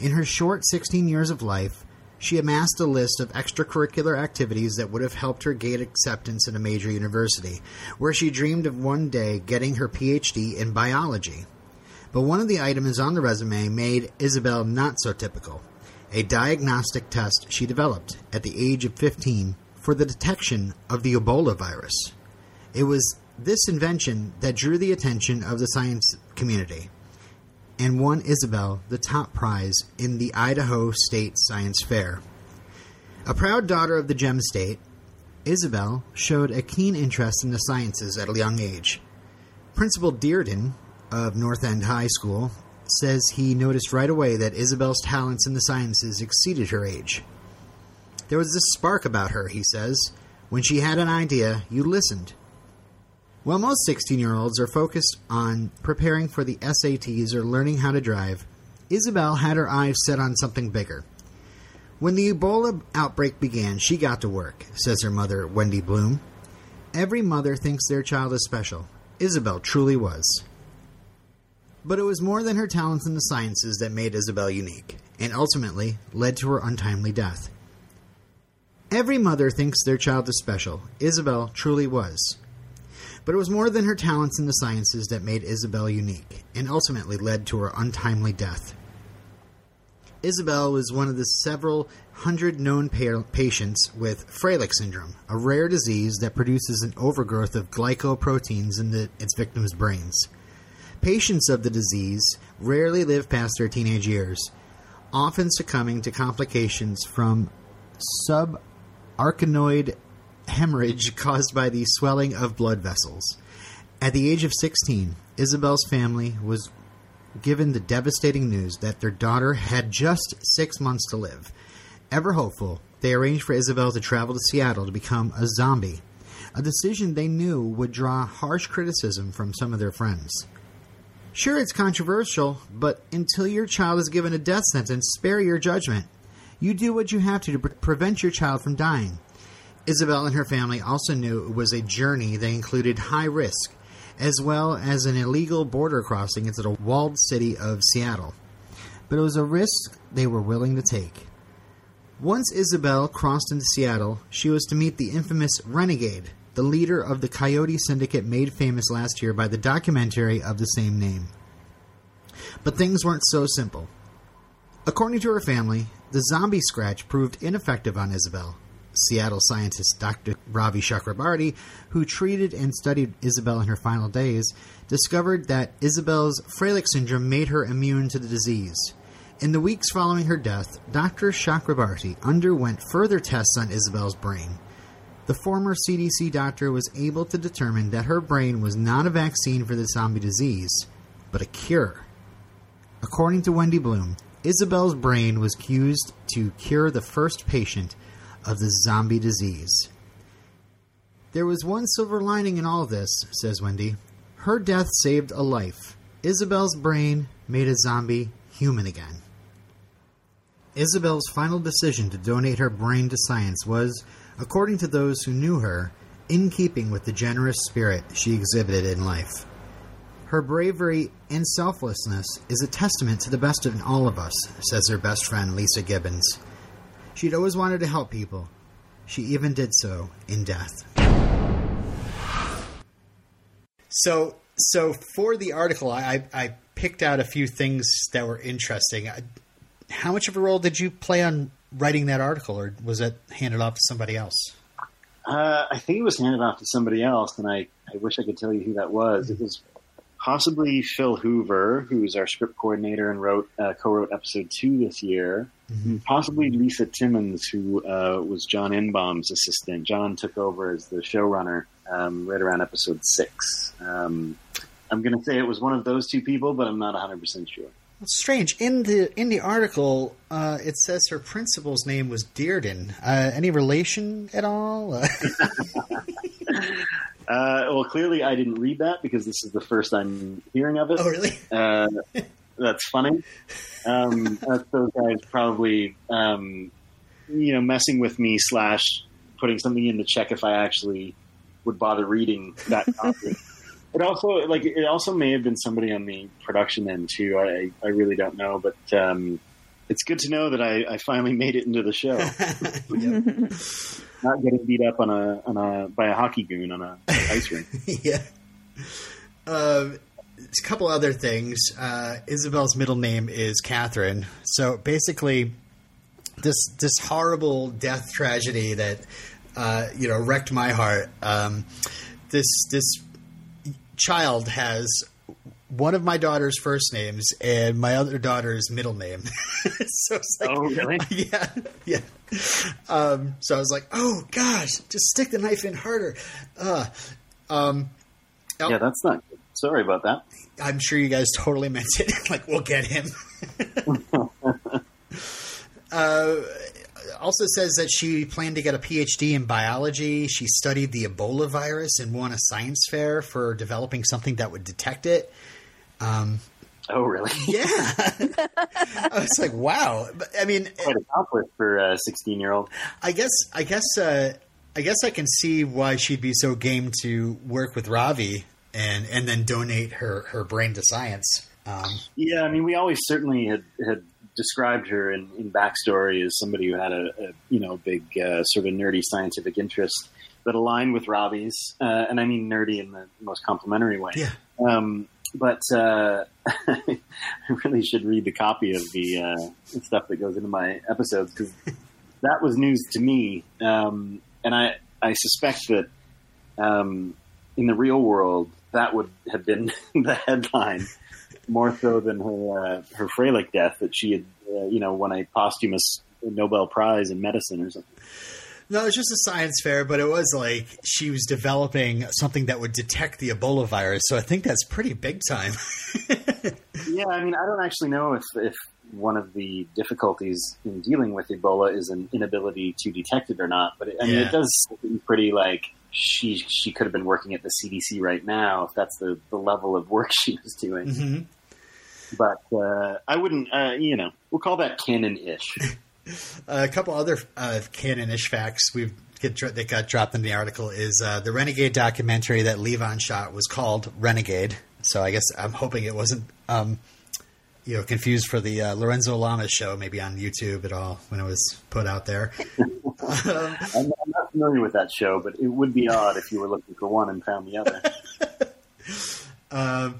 In her short sixteen years of life, she amassed a list of extracurricular activities that would have helped her gain acceptance in a major university, where she dreamed of one day getting her P H D in biology. But one of the items on the resume made Isabel not so typical, a diagnostic test she developed at the age of fifteen for the detection of the Ebola virus. It was this invention that drew the attention of the science community and won Isabel the top prize in the Idaho State Science Fair. A proud daughter of the Gem State, Isabel showed a keen interest in the sciences at a young age. Principal Dearden of North End High School says he noticed right away that Isabel's talents in the sciences exceeded her age. There was this spark about her, he says. When she had an idea, you listened. While most sixteen-year-olds are focused on preparing for the S A Ts or learning how to drive, Isabel had her eyes set on something bigger. When the Ebola outbreak began, she got to work, says her mother, Wendy Bloom. Every mother thinks their child is special. Isabel truly was. But it was more than her talents in the sciences that made Isabel unique, and ultimately led to her untimely death. Every mother thinks their child is special. Isabel truly was. But it was more than her talents in the sciences that made Isabel unique, and ultimately led to her untimely death. Isabel was one of the several hundred known pa- patients with Frelich Syndrome, a rare disease that produces an overgrowth of glycoproteins in the, its victims' brains. Patients of the disease rarely live past their teenage years, often succumbing to complications from sub arachnoid hemorrhage caused by the swelling of blood vessels. At the age of sixteen, Isabel's family was given the devastating news that their daughter had just six months to live. Ever hopeful, they arranged for Isabel to travel to Seattle to become a zombie, a decision they knew would draw harsh criticism from some of their friends. Sure, it's controversial, but until your child is given a death sentence, spare your judgment. You do what you have to to pre- prevent your child from dying. Isabel and her family also knew it was a journey that included high risk, as well as an illegal border crossing into the walled city of Seattle. But it was a risk they were willing to take. Once Isabel crossed into Seattle, she was to meet the infamous Renegade, the leader of the Coyote Syndicate made famous last year by the documentary of the same name. But things weren't so simple. According to her family, the zombie scratch proved ineffective on Isabel. Seattle scientist Doctor Ravi Chakrabarti, who treated and studied Isabel in her final days, discovered that Isabel's Frelich Syndrome made her immune to the disease. In the weeks following her death, Doctor Chakrabarti underwent further tests on Isabel's brain. The former C D C doctor was able to determine that her brain was not a vaccine for the zombie disease, but a cure. According to Wendy Bloom, Isabel's brain was used to cure the first patient of the zombie disease. There was one silver lining in all this, says Wendy. Her death saved a life. Isabel's brain made a zombie human again. Isabel's final decision to donate her brain to science was, according to those who knew her, in keeping with the generous spirit she exhibited in life. Her bravery and selflessness is a testament to the best in all of us, says her best friend Lisa Gibbons. She'd always wanted to help people. She even did so in death. So, so for the article, I, I picked out a few things that were interesting. How much of a role did you play on writing that article, or was it handed off to somebody else? Uh, I think it was handed off to somebody else, and I, I wish I could tell you who that was. Mm-hmm. It was possibly Phil Hoover, who's our script coordinator and wrote uh, co-wrote episode two this year. Mm-hmm. Possibly Lisa Timmons, who uh, was John Inbom's assistant. John took over as the showrunner um, right around episode six. Um, I'm going to say it was one of those two people, but I'm not one hundred percent sure. It's strange. In the in the article, uh, it says her principal's name was Dearden. Uh, any relation at all? uh, well, clearly I didn't read that because this is the first I'm hearing of it. Oh, really? Uh, that's funny. Um, that's those guys probably, um, you know, messing with me slash putting something in to check if I actually would bother reading that copy. It also, like, it also may have been somebody on the production end too. I, I really don't know, but um, it's good to know that I, I finally made it into the show. Not getting beat up on a on a by a hockey goon on a ice rink. Yeah. Um, a couple other things. Uh, Isabel's middle name is Catherine, so basically, this this horrible death tragedy that uh, you know wrecked my heart. Um, this this. child has one of my daughter's first names and my other daughter's middle name. So it's like, oh, really? Yeah, yeah. Um, so I was like, oh gosh, just stick the knife in harder. Uh, um, yeah, that's not good. Sorry about that. I'm sure you guys totally meant it. Like, we'll get him. uh, also says that she planned to get a P H D in biology. She studied the Ebola virus and won a science fair for developing something that would detect it. Um, oh, really? Yeah. I was like, wow. But, I mean, quite an accomplishment for a sixteen-year-old. I guess. I guess. Uh, I guess I can see why she'd be so game to work with Ravi and and then donate her, her brain to science. Um, yeah, I mean, we always certainly had. had described her in, in backstory as somebody who had a, a you know, big uh, sort of nerdy scientific interest that aligned with Ravi's. Uh, and I mean nerdy in the most complimentary way. Yeah. Um, but uh, I really should read the copy of the uh, stuff that goes into my episodes because that was news to me. Um, and I, I suspect that um, in the real world, that would have been the headline. More so than her uh, her Freilich death, that she had, uh, you know, won a posthumous Nobel Prize in medicine or something. No, it was just a science fair, but it was like she was developing something that would detect the Ebola virus. So I think that's pretty big time. Yeah, I mean, I don't actually know if, if one of the difficulties in dealing with Ebola is an inability to detect it or not. But it, I mean, yeah. It does seem pretty like she she could have been working at the C D C right now if that's the, the level of work she was doing. Mm-hmm. But uh, I wouldn't, uh, you know, we'll call that canon-ish. A couple other uh, canon-ish facts we've get, that got dropped in the article is uh, the Renegade documentary that Levon shot was called Renegade. So I guess I'm hoping it wasn't, um, you know, confused for the uh, Lorenzo Lamas show, maybe on YouTube at all when it was put out there. um, I'm not familiar with that show, but it would be odd if you were looking for one and found the other. um.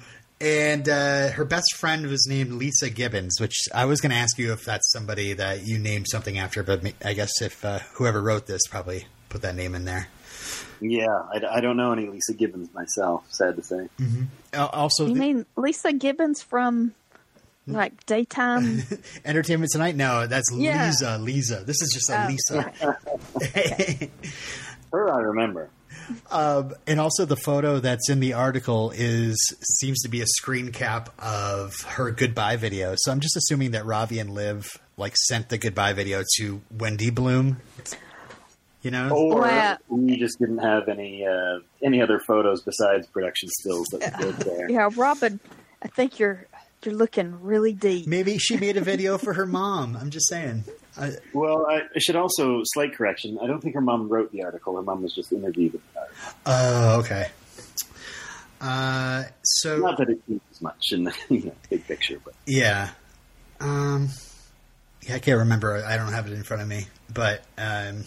And uh, her best friend was named Lisa Gibbons, which I was going to ask you if that's somebody that you named something after, but I guess if uh, whoever wrote this probably put that name in there. Yeah, I, I don't know any Lisa Gibbons myself, sad to say. Mm-hmm. Uh, also, you the- mean Lisa Gibbons from like daytime Entertainment Tonight? No, that's yeah. Lisa. Lisa. This is just a oh, Lisa. Right. Okay. Her I remember. Um, and also the photo that's in the article is seems to be a screen cap of her goodbye video. So I'm just assuming that Ravi and Liv like sent the goodbye video to Wendy Bloom, you know, or wow. We just didn't have any uh, any other photos besides production stills that we did there. Yeah, Robin, I think you're you're looking really deep. Maybe she made a video for her mom. I'm just saying. I, well, I, I should also, slight correction, I don't think her mom wrote the article. Her mom was just interviewed with the article. Oh, uh, okay. Uh, so not that it means much in the you know, big picture, but yeah, um, yeah, I can't remember. I don't have it in front of me, but um,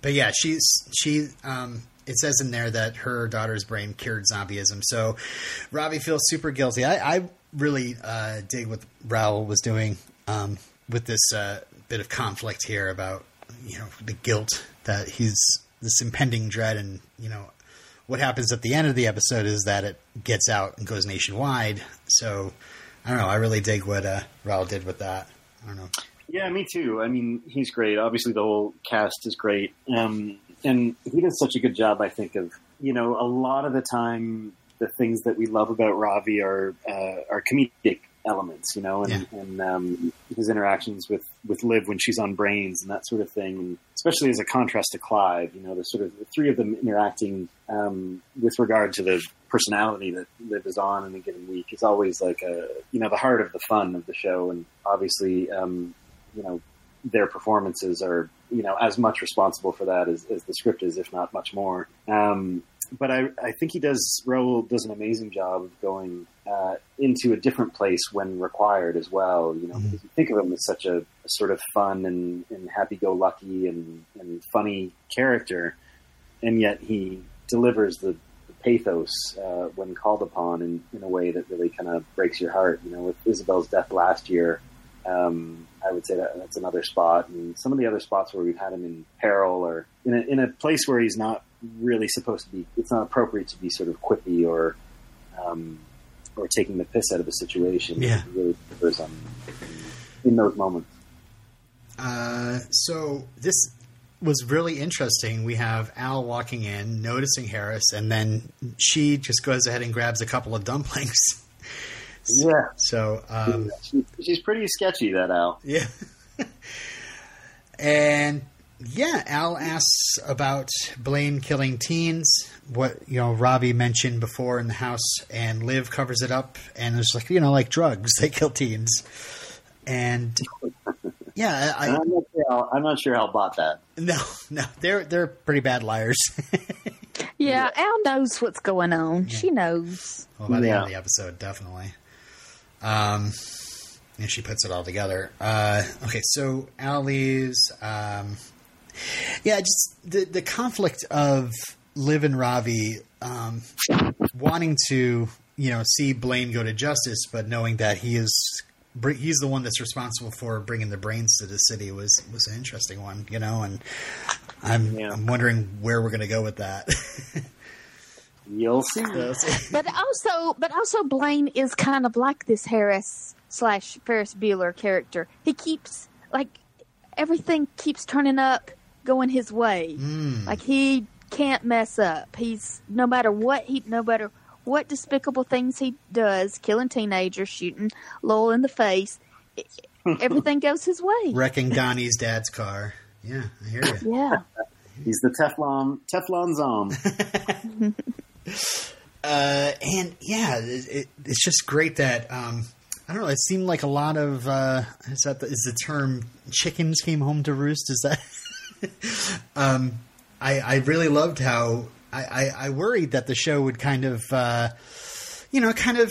but yeah, she's she. Um, it says in there that her daughter's brain cured zombieism. So Robbie feels super guilty. I, I really uh, dig what Raoul was doing um, with this. Uh, bit of conflict here about, you know, the guilt that he's this impending dread. And, you know, what happens at the end of the episode is that it gets out and goes nationwide. So I don't know. I really dig what uh, Raoul did with that. I don't know. Yeah, me too. I mean, he's great. Obviously the whole cast is great. Um, and he does such a good job, I think, of, you know, a lot of the time, the things that we love about Ravi are, uh, are comedic elements, you know, and, yeah. and um, his interactions with, with Liv when she's on brains and that sort of thing, and especially as a contrast to Clive, you know, the sort of the three of them interacting um, with regard to the personality that Liv is on in a given week is always like a, you know, the heart of the fun of the show. And obviously, um, you know, their performances are, you know, as much responsible for that as, as the script is, if not much more. Um, But I, I think he does, Raoul does an amazing job of going uh, into a different place when required as well. You know, mm-hmm. because you think of him as such a, a sort of fun and, and happy-go-lucky and, and funny character. And yet he delivers the, the pathos uh, when called upon in, in a way that really kind of breaks your heart. You know, with Isabel's death last year, um, I would say that that's another spot. And some of the other spots where we've had him in peril or in a, in a place where he's not really supposed to be, it's not appropriate to be sort of quippy or um, or taking the piss out of a situation. Yeah. It really goes on in those moments. Uh, so this was really interesting. We have Al walking in, noticing Harris, and then she just goes ahead and grabs a couple of dumplings. So, yeah. So um, she, she's pretty sketchy, that Al. Yeah. and Yeah, Al asks about Blaine killing teens, what, you know, Robbie mentioned before in the house, and Liv covers it up, and it's like, you know, like drugs, they kill teens. And yeah, I, I'm, not sure Al, I'm not sure Al bought that. No, no, they're they're pretty bad liars. yeah, Al knows what's going on. Yeah. She knows. Well, by the yeah. end of the episode, definitely. Um, and she puts it all together. Uh, okay, so Al leaves. Um, Yeah, just the, the conflict of Liv and Ravi um, wanting to, you know, see Blaine go to justice, but knowing that he is he's the one that's responsible for bringing the brains to the city was, was an interesting one, you know. And I'm yeah. I'm wondering where we're going to go with that. You'll see. But also, but also, Blaine is kind of like this Harris slash Ferris Bueller character. He keeps like everything keeps turning up. going his way. Mm. Like, he can't mess up. He's no matter what he, no matter what despicable things he does, killing teenagers, shooting Lowell in the face, it, everything goes his way. Wrecking Donnie's dad's car. Yeah, I hear you. Yeah. He's the Teflon, Teflon Zom. uh, and yeah, it, it, it's just great that, um, I don't know, it seemed like a lot of, uh, is that the, is the term chickens came home to roost? Is that, um, I, I really loved how I, I, I worried that the show would kind of, uh, you know, kind of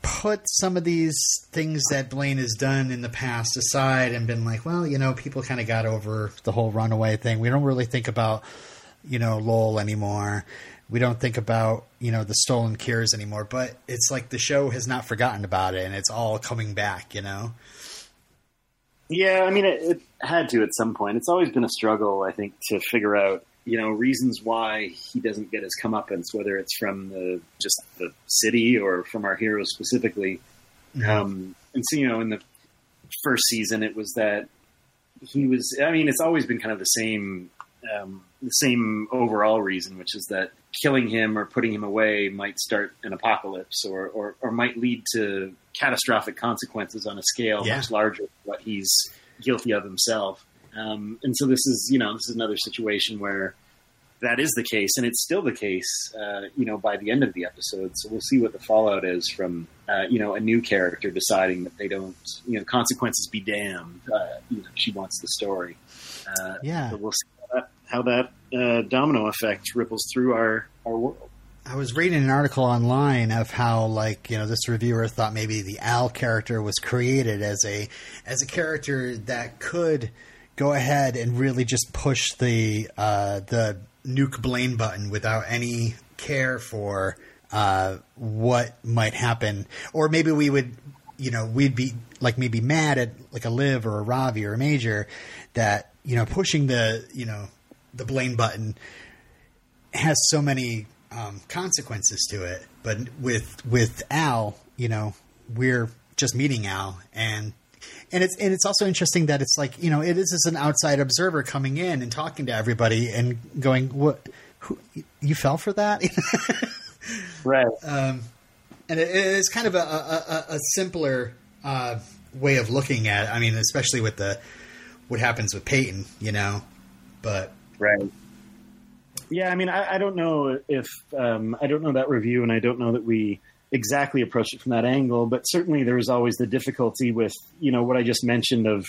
put some of these things that Blaine has done in the past aside and been like, well, you know, people kind of got over the whole runaway thing. We don't really think about, you know, Lowell anymore. We don't think about, you know, the stolen cures anymore, but it's like the show has not forgotten about it and it's all coming back, you know? Yeah. I mean, it, it had to, at some point. It's always been a struggle, I think, to figure out, you know, reasons why he doesn't get his comeuppance, whether it's from the, just the city or from our heroes specifically. Mm-hmm. Um, and so, you know, in the first season, it was that he was, I mean, it's always been kind of the same, um, the same overall reason, which is that killing him or putting him away might start an apocalypse or, or, or might lead to catastrophic consequences on a scale yeah. much larger than what he's guilty of himself. Um, and so this is, you know, this is another situation where that is the case, and it's still the case, uh, you know, by the end of the episode. So we'll see what the fallout is from, uh, you know, a new character deciding that they don't, you know, consequences be damned. Uh, you know, she wants the story. Uh, yeah. But we'll see how that, how that uh, domino effect ripples through our, our world. I was reading an article online of how, like, you know, this reviewer thought maybe the Al character was created as a as a character that could go ahead and really just push the uh, the nuke Blaine button without any care for uh, what might happen. Or maybe we would, you know, we'd be like maybe mad at like a Liv or a Ravi or a Major that, you know, pushing the, you know, the Blaine button has so many um, consequences to it. But with with Al, you know, we're just meeting Al and. And it's and it's also interesting that it's like, you know, it is as an outside observer coming in and talking to everybody and going, what, who, you fell for that? Right. Um, and it, it's kind of a, a, a simpler uh, way of looking at it. I mean, especially with the what happens with Peyton, you know, but. Right. Yeah, I mean, I, I don't know if um, I don't know that review and I don't know that we exactly approach it from that angle, but certainly there was always the difficulty with, you know, what I just mentioned of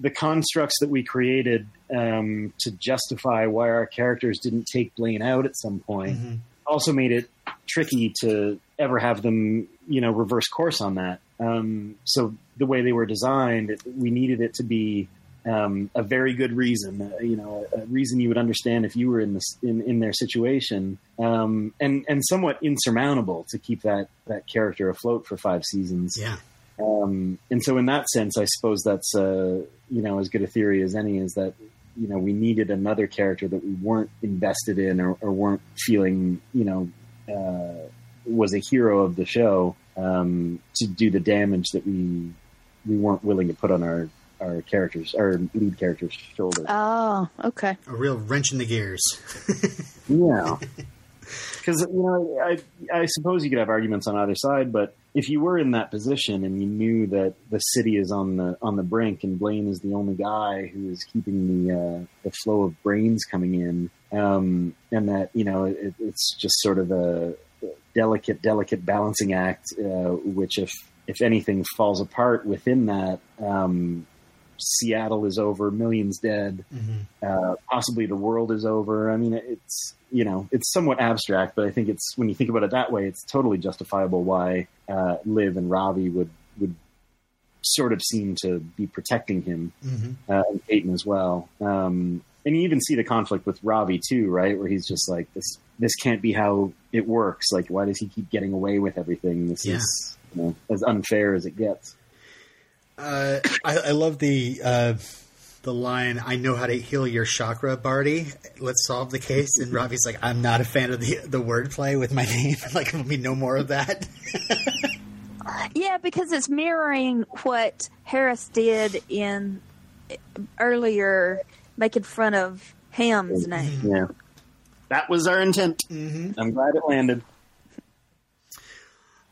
the constructs that we created um, to justify why our characters didn't take Blaine out at some point. Mm-hmm. Also made it tricky to ever have them, you know, reverse course on that. Um, so the way they were designed, it, we needed it to be um, a very good reason, uh, you know, a, a reason you would understand if you were in this, in, in their situation, um, and, and somewhat insurmountable to keep that, that character afloat for five seasons. Yeah. Um, and so in that sense, I suppose that's, uh, you know, as good a theory as any, is that, you know, we needed another character that we weren't invested in or, or weren't feeling, you know, uh, was a hero of the show, um, to do the damage that we, we weren't willing to put on our, our characters, our lead character's shoulders. Oh, okay. A real wrench in the gears. Yeah. Because, you know, I, I suppose you could have arguments on either side, but if you were in that position and you knew that the city is on the on the brink and Blaine is the only guy who is keeping the uh, the flow of brains coming in, um, and that, you know, it, it's just sort of a delicate, delicate balancing act, uh, which if, if anything falls apart within that, um, Seattle is over, millions dead, mm-hmm. uh, possibly the world is over. I mean, it's, you know, it's somewhat abstract, but I think it's, when you think about it that way, it's totally justifiable why uh, Liv and Ravi would, would sort of seem to be protecting him, mm-hmm. uh, and Peyton as well. Um, and you even see the conflict with Ravi too, right? Where he's just like, this, this can't be how it works. Like, why does he keep getting away with everything? This yeah. is, you know, as unfair as it gets. Uh, I, I love the uh, the line, "I know how to heal your chakra, Barty. Let's solve the case." And Ravi's like, "I'm not a fan of the the wordplay with my name. Like, let me know more of that." Yeah, because it's mirroring what Harris did in earlier making fun of Ham's name. Yeah. That was our intent. Mm-hmm. I'm glad it landed.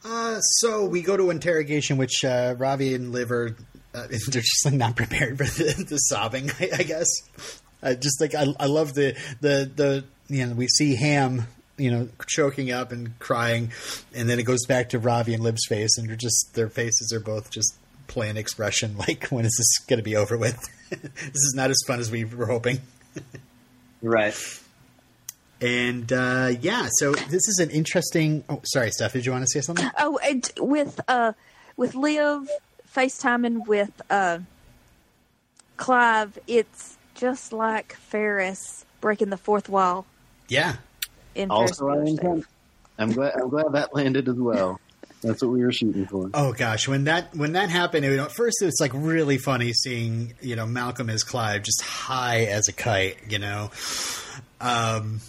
Uh, so we go to interrogation, which uh, Ravi and Liv are uh, they're just like not prepared for the, the sobbing, I, I guess. I just like I, I love the, the the you know we see Ham you know choking up and crying, and then it goes back to Ravi and Liv's face, and they're just their faces are both just plain expression like, when is this going to be over with? This is not as fun as we were hoping. Right. And, uh, yeah, so this is an interesting – oh, sorry, Steph, did you want to say something? Oh, and with uh, with Liv FaceTiming with uh, Clive, it's just like Ferris breaking the fourth wall. Yeah. In also, I I'm glad, I'm glad that landed as well. That's what we were shooting for. Oh, gosh. When that when that happened, you know, at first it was, like, really funny seeing, you know, Malcolm as Clive just high as a kite, you know. Um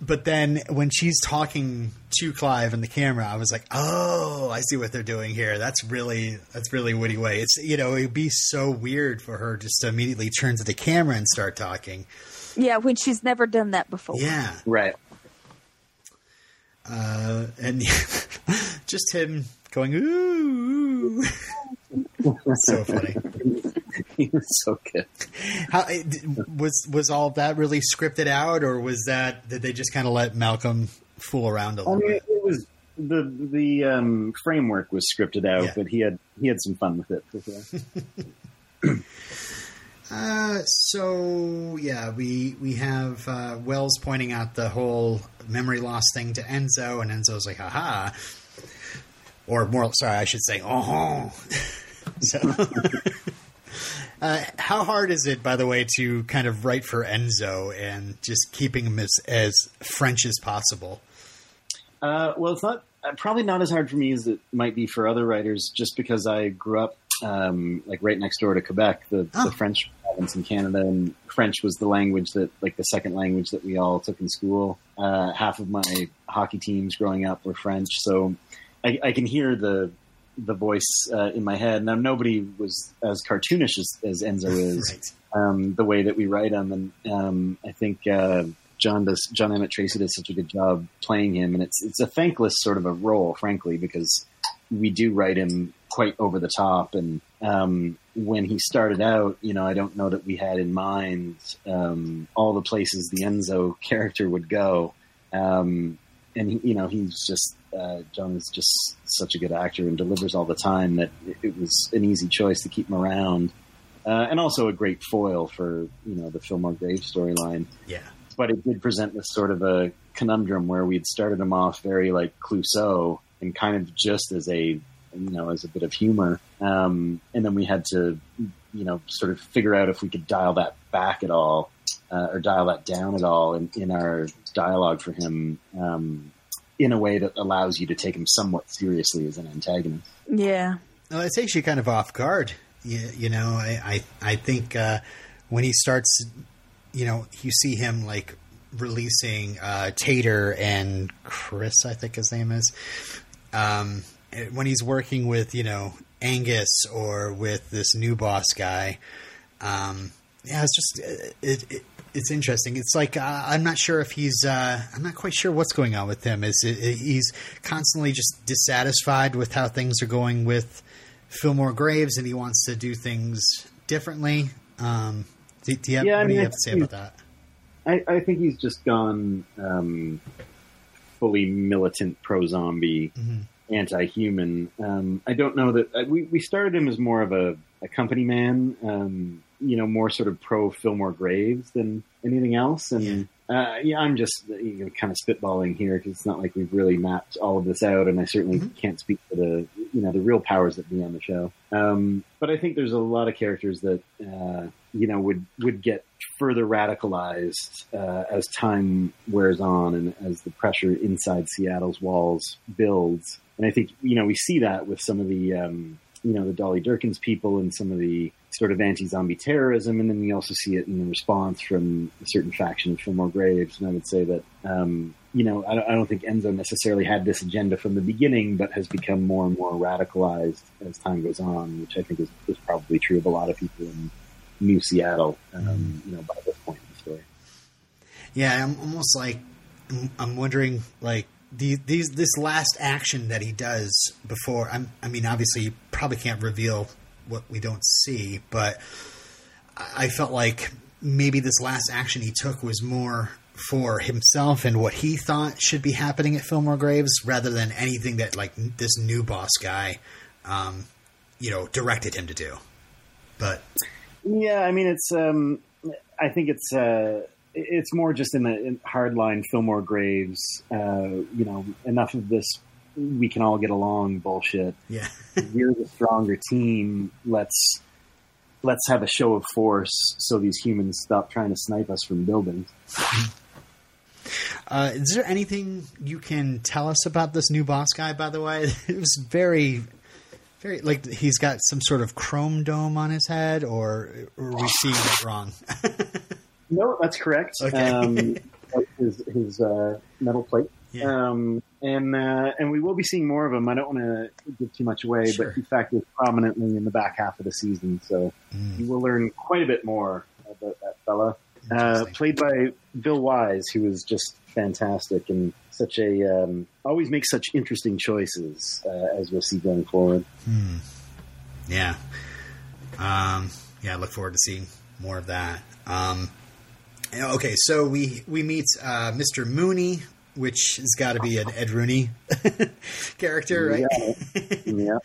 But then when she's talking to Clive in the camera, I was like, "Oh, I see what they're doing here. That's really that's really witty way." It's you know, it'd be so weird for her just to immediately turn to the camera and start talking. Yeah, when she's never done that before. Yeah, right. Uh, and just him going ooh, ooh. So funny. He was so good. How, was was all that really scripted out, or was that did they just kind of let Malcolm fool around a little I mean, bit? It was the the um, framework was scripted out, yeah. But he had he had some fun with it. For sure. uh, so yeah, we we have uh, Wells pointing out the whole memory loss thing to Enzo, and Enzo's like, "Haha," or more. Sorry, I should say, "Oh." So. Uh, how hard is it, by the way, to kind of write for Enzo and just keeping him as, as French as possible? Uh, well, it's not uh, probably not as hard for me as it might be for other writers, just because I grew up um, like right next door to Quebec, the, oh. the French province in Canada, and French was the language that, like, the second language that we all took in school. Uh, half of my hockey teams growing up were French, so I, I can hear the. the voice uh, in my head. Now, nobody was as cartoonish as, as Enzo is, right. um, the way that we write him. And um, I think uh, John does, John Emmett Tracy does such a good job playing him. And it's, it's a thankless sort of a role, frankly, because we do write him quite over the top. And um, when he started out, you know, I don't know that we had in mind um, all the places the Enzo character would go. Um, and, you know, he's just, Uh, John is just such a good actor and delivers all the time that it was an easy choice to keep him around, uh, and also a great foil for you know the Fillmore Grave storyline. Yeah, but it did present this sort of a conundrum where we'd started him off very like Clouseau and kind of just as a you know as a bit of humor, um, and then we had to you know sort of figure out if we could dial that back at all uh, or dial that down at all in, in our dialogue for him. Um, in a way that allows you to take him somewhat seriously as an antagonist. Yeah. Well, it takes you kind of off guard. You, you know, I, I, I think uh, when he starts, you know, you see him like releasing uh, Tater and Chris, I think his name is, um, when he's working with, you know, Angus or with this new boss guy. Um, yeah, it's just, it, it It's interesting. It's like uh, I'm not sure if he's uh, – I'm not quite sure what's going on with him. Is it, He's constantly just dissatisfied with how things are going with Fillmore Graves, and he wants to do things differently. Um, do, do you have, yeah, what I mean, do you have to say about that? I, I think he's just gone um, fully militant pro-zombie, mm-hmm. anti-human. Um, I don't know that uh, – we, we started him as more of a, a company man um, – you know, more sort of pro Fillmore Graves than anything else. And yeah, uh, yeah I'm just you know, kind of spitballing here because it's not like we've really mapped all of this out. And I certainly mm-hmm. can't speak for the, you know, the real powers that be on the show. Um, but I think there's a lot of characters that, uh, you know, would, would get further radicalized uh, as time wears on and as the pressure inside Seattle's walls builds. And I think, you know, we see that with some of the, um, you know, the Dolly Durkins people and some of the sort of anti-zombie terrorism. And then we also see it in the response from a certain faction of Fillmore Graves. And I would say that, um, you know, I, I don't think Enzo necessarily had this agenda from the beginning, but has become more and more radicalized as time goes on, which I think is, is probably true of a lot of people in New Seattle, um, you know, by this point in the story. Yeah, I'm almost like, I'm wondering, like, the, these this last action that he does before, I'm, I mean, obviously you probably can't reveal what we don't see, but I felt like maybe this last action he took was more for himself and what he thought should be happening at Fillmore Graves rather than anything that, like, this new boss guy, um, you know, directed him to do. But yeah, I mean, it's, um, I think it's, uh, it's more just in the in hardline Fillmore Graves, uh, you know, enough of this we can all get along bullshit. Yeah. We're the stronger team. Let's let's have a show of force so these humans stop trying to snipe us from buildings. Uh, is there anything you can tell us about this new boss guy, by the way? It was very, very, like, he's got some sort of chrome dome on his head, or, or are we seeing it wrong? No, that's correct. Okay. Um, his his uh, metal plate. Yeah. Um, and uh, and we will be seeing more of him. I don't want to give too much away, sure. But he factors prominently in the back half of the season. So mm. you will learn quite a bit more about that fella. Uh, played by Bill Wise, who was just fantastic and such a um, always makes such interesting choices, uh, as we'll see going forward. Hmm. Yeah. Um, yeah, I look forward to seeing more of that. Um, Okay, so we, we meet uh, Mister Mooney, which has got to be an Ed Rooney character, right? Yeah. Yeah.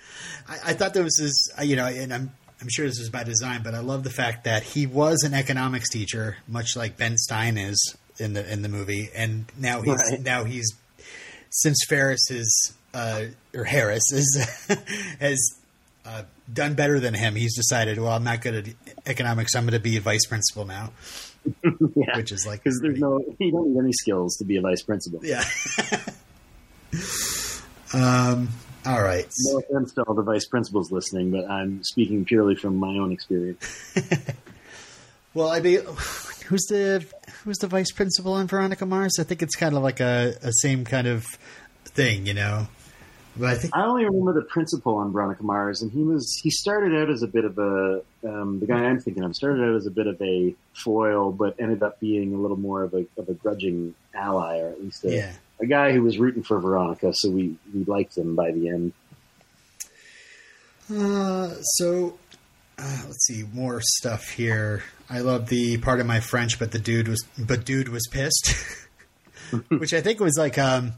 I, I thought there was this, you know, and I'm I'm sure this was by design, but I love the fact that he was an economics teacher, much like Ben Stein is in the in the movie, and now he's right. now he's since Ferris is uh, or Harris is has uh, done better than him, he's decided, well, I'm not good at economics, I'm going to be a vice principal now. Yeah, which is like, because there's no, you don't need any skills to be a vice principal. Yeah. um. All right. No offense to all the vice principals listening, but I'm speaking purely from my own experience. Well, I mean, who's the who's the vice principal on Veronica Mars? I think it's kind of like a, a same kind of thing, you know. But I think I only remember the principal on Veronica Mars, and he was he started out as a bit of a um, the guy I'm thinking of started out as a bit of a foil, but ended up being a little more of a of a grudging ally, or at least a, yeah. a guy who was rooting for Veronica. So we we liked him by the end. Uh, so uh, let's see more stuff here. I love the part of my French, but the dude was but dude was pissed, which I think was like. Um,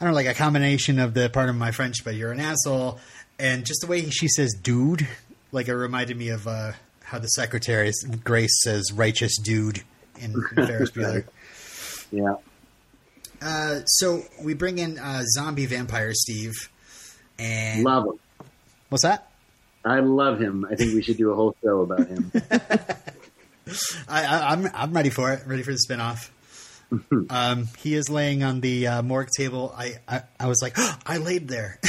I don't know, like a combination of the part of my French, but you're an asshole. And just the way she says, dude, like it reminded me of uh, how the secretary Grace says righteous dude in, in Ferris Bueller. Yeah. Uh, so we bring in uh, zombie vampire Steve. And love him. What's that? I love him. I think we should do a whole show about him. I, I, I'm, I'm ready for it. I'm ready for the spinoff. Um, he is laying on the uh, morgue table. I, I, I was like, oh, I laid there.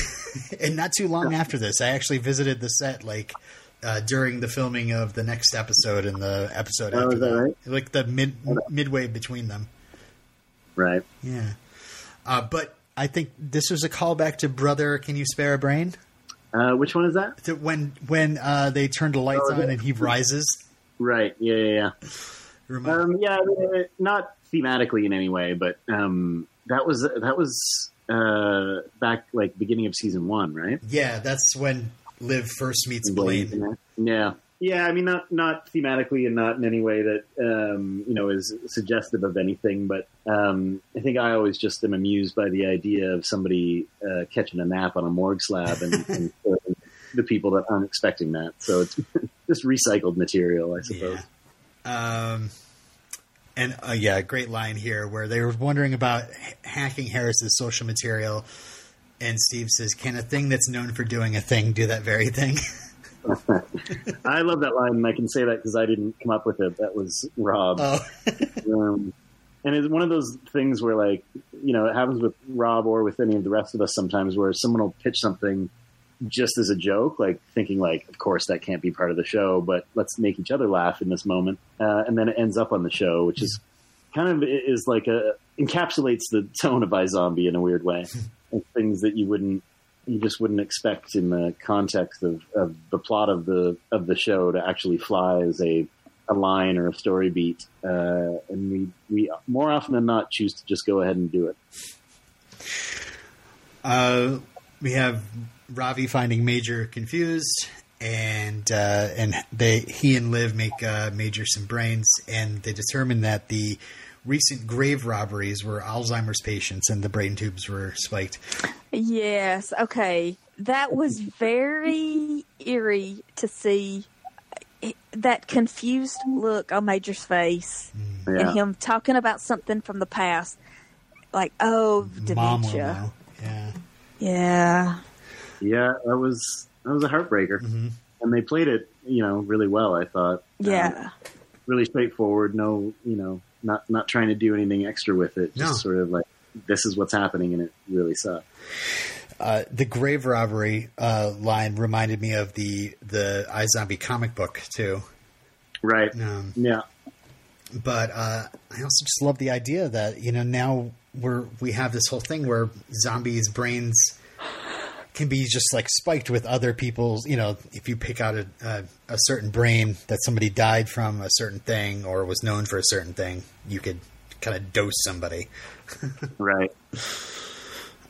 And not too long after this, I actually visited the set like uh, during the filming of the next episode and the episode oh, after that. Right? Like the mid, m- midway between them. Right. Yeah. Uh, but I think this was a callback to Brother, Can You Spare a Brain? Uh, which one is that? To when when uh, they turn the lights oh, on yeah. and he rises. Right. Yeah, yeah, yeah. Remind- um, yeah, not... thematically in any way, but um, that was that was uh, back like beginning of season one, right? Yeah, that's when Liv first meets Blaine. Blaine. Yeah, yeah. I mean, not not thematically and not in any way that um, you know is suggestive of anything. But um, I think I always just am amused by the idea of somebody uh, catching a nap on a morgue slab and, and the people that aren't expecting that. So it's just recycled material, I suppose. Yeah. Um. And uh, yeah, great line here where they were wondering about h- hacking Harris's social material, and Steve says, "Can a thing that's known for doing a thing do that very thing?" I love that line, and I can say that because I didn't come up with it. That was Rob. Oh. um, and it's one of those things where, like, you know, it happens with Rob or with any of the rest of us sometimes, where someone will pitch something just as a joke, like thinking like, of course that can't be part of the show, but let's make each other laugh in this moment. Uh, and then it ends up on the show, which is kind of is like a, encapsulates the tone of iZombie in a weird way. Things that you wouldn't you just wouldn't expect in the context of, of the plot of the of the show to actually fly as a, a line or a story beat. Uh, and we, we more often than not choose to just go ahead and do it. Uh, we have Ravi finding Major confused, and uh, and they he and Liv make uh, Major some brains, and they determine that the recent grave robberies were Alzheimer's patients and the brain tubes were spiked. Yes. Okay. That was very eerie to see that confused look on Major's face, yeah, and him talking about something from the past. Like, oh, dementia. Yeah. Yeah. Yeah. That was, that was a heartbreaker. Mm-hmm. And they played it, you know, really well, I thought. Yeah. Um, really straightforward. No, you know, Not not trying to do anything extra with it. Just no. Sort of like, this is what's happening, and it really sucked. Uh, the grave robbery uh, line reminded me of the, the iZombie comic book, too. Right. Um, yeah. But uh, I also just love the idea that, you know, now we're we have this whole thing where zombies' brains can be just like spiked with other people's, you know, if you pick out a, a, a certain brain that somebody died from a certain thing or was known for a certain thing, you could kind of dose somebody. Right.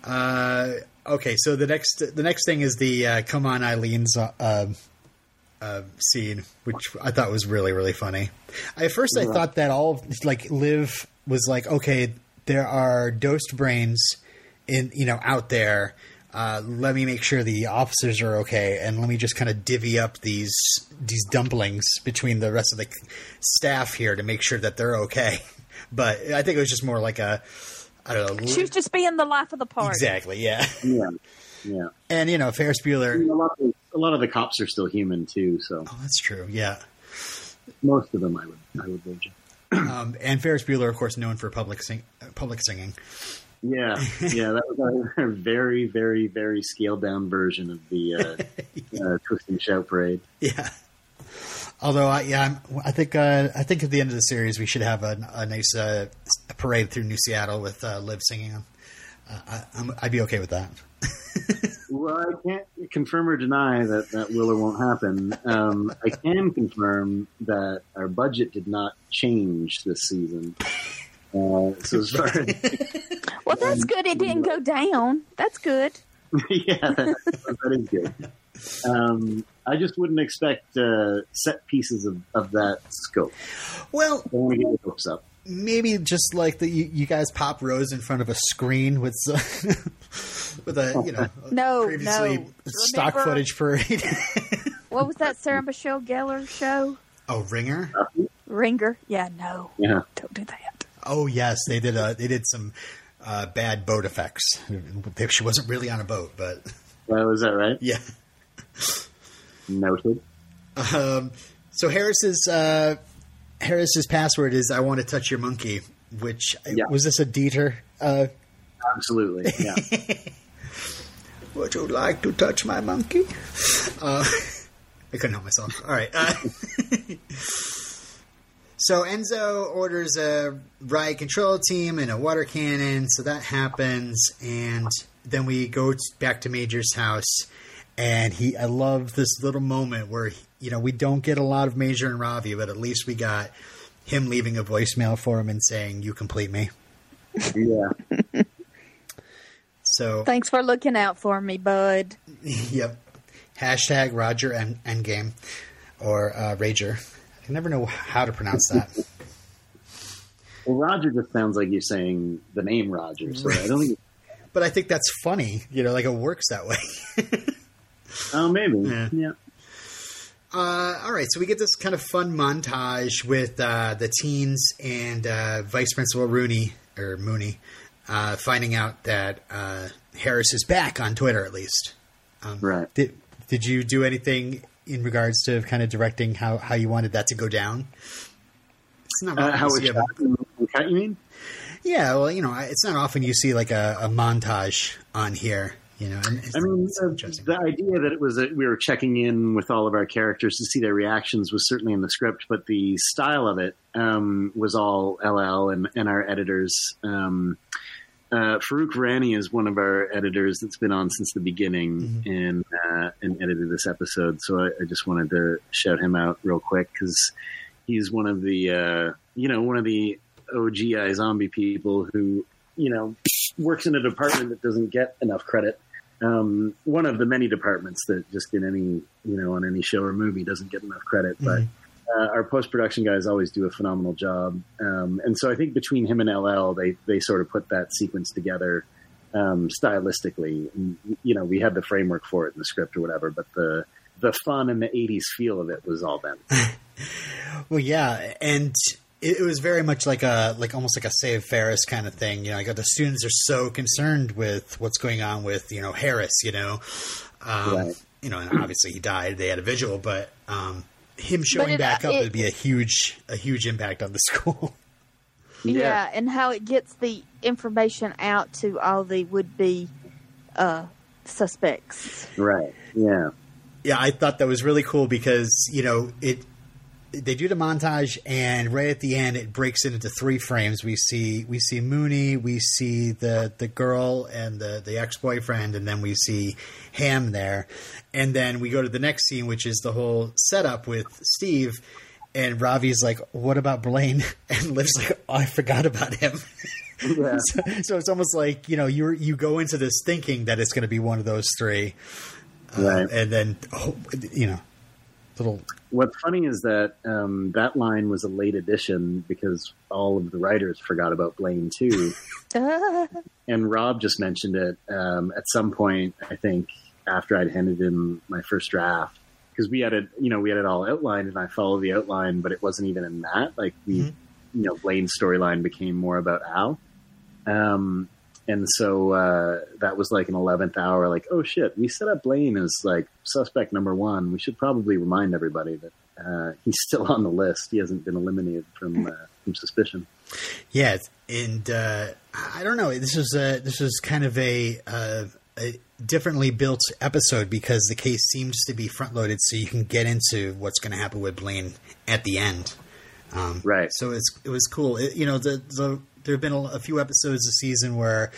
Uh, okay. So the next, the next thing is the, uh, Come On Eileen's, uh, uh, scene, which I thought was really, really funny. I, at first yeah. I thought that all of, like, Liv was like, okay, there are dosed brains in, you know, out there. Uh, let me make sure the officers are okay, and let me just kind of divvy up these these dumplings between the rest of the staff here to make sure that they're okay. But I think it was just more like a, I don't know. She was just being the life of the party. Exactly, yeah. Yeah, yeah. And, you know, Ferris Bueller. I mean, a, lot of, a lot of the cops are still human, too, so. Oh, that's true, yeah. Most of them, I would I would wager. Um, and Ferris Bueller, of course, known for public sing- public singing. Yeah, yeah, that was a very, very, very scaled-down version of the uh, uh, Twist and Shout Parade. Yeah. Although, I, yeah, I'm, I think uh, I think at the end of the series we should have a, a nice uh, a parade through New Seattle with uh, Liv singing. Uh, I, I'm, I'd be okay with that. Well, I can't confirm or deny that that will or won't happen. Um, I can confirm that our budget did not change this season. Uh, so sorry. Well, that's good. It didn't go down. That's good. Yeah, that, that is good. Um, I just wouldn't expect uh, set pieces of, of that scope. Well, I want to get your hopes up. Maybe just like the you, you guys pop Rose in front of a screen with uh, with a you know no, previously no. stock Remember, footage parade. What was that Sarah Michelle Gellar show? Oh, Ringer. Uh, Ringer. Yeah, no. Yeah. Don't do that. Oh yes, they did. A, they did some. Uh, bad boat effects. She wasn't really on a boat, but... Oh, is that right? Yeah. Noted. Um, so Harris's uh, Harris's password is, I want to touch your monkey, which... Yeah. Was this a Dieter? Uh, Absolutely, yeah. Would you like to touch my monkey? Uh, I couldn't help myself. All right. Uh, So Enzo orders a riot control team and a water cannon. So that happens. And then we go back to Major's house. And he, I love this little moment where, you know, we don't get a lot of Major and Ravi, but at least we got him leaving a voicemail for him and saying, you complete me. Yeah. So thanks for looking out for me, bud. Yep. Hashtag Roger End- Endgame or uh, Rager. I never know how to pronounce that. Well, Roger just sounds like you're saying the name Roger. So right. I don't think... But I think that's funny. You know, like it works that way. Oh, maybe. Yeah. yeah. Uh, all right. So we get this kind of fun montage with uh, the teens and uh, Vice Principal Rooney or Mooney uh, finding out that uh, Harris is back on Twitter, at least. Um, right. Did, did you do anything in regards to kind of directing how, how you wanted that to go down? It's not uh, how it's you mean? Yeah. Well, you know, it's not often you see like a, a montage on here, you know, and I mean, uh, the idea that it was that we were checking in with all of our characters to see their reactions was certainly in the script, but the style of it um, was all L L and, and our editors, um, Uh, Farouk Rani is one of our editors that's been on since the beginning mm-hmm. and uh, and edited this episode. So I, I just wanted to shout him out real quick because he's one of the uh, you know one of the O G iZombie people who you know works in a department that doesn't get enough credit. Um, one of the many departments that just in any you know on any show or movie doesn't get enough credit, mm-hmm. but. Uh, our post-production guys always do a phenomenal job. Um, and so I think between him and L L, they, they sort of put that sequence together um, stylistically. And, you know, we had the framework for it in the script or whatever, but the the fun and the eighties feel of it was all them. Well, yeah. And it, it was very much like a, like almost like a Save Ferris kind of thing. You know, I got the students are so concerned with what's going on with, you know, Harris, you know, um, right. you know, and obviously he died, they had a vigil, but, um, him showing it, back up it, would be a huge, a huge impact on the school. Yeah. yeah. And how it gets the information out to all the would-be uh, suspects. Right. Yeah. Yeah. I thought that was really cool because, you know, it, they do the montage and right at the end, it breaks it into three frames. We see, we see Mooney, we see the, the girl and the, the ex-boyfriend, and then we see Ham there. And then we go to the next scene, which is the whole setup with Steve, and Ravi's like, what about Blaine? And Liv's like, oh, I forgot about him. Yeah. so, so it's almost like, you know, you you go into this thinking that it's going to be one of those three. Right. Uh, and then, oh, you know, little. What's funny is that um, that line was a late addition because all of the writers forgot about Blaine too. And Rob just mentioned it um, at some point, I think, after I'd handed him my first draft. Because we had it, you know, we had it all outlined and I followed the outline, but it wasn't even in that. Like, we, mm-hmm. you know, Blaine's storyline became more about Al. Um, and so uh, that was like an eleventh hour, like, oh shit, we set up Blaine as like suspect number one. We should probably remind everybody that uh, he's still on the list. He hasn't been eliminated from, uh, from suspicion. Yeah. And uh, I don't know. This is a, this is kind of a, uh, a differently built episode because the case seems to be front loaded. So you can get into what's going to happen with Blaine at the end. Um, right. So it's, it was cool. It, you know, the, the, there have been a, a few episodes this season where,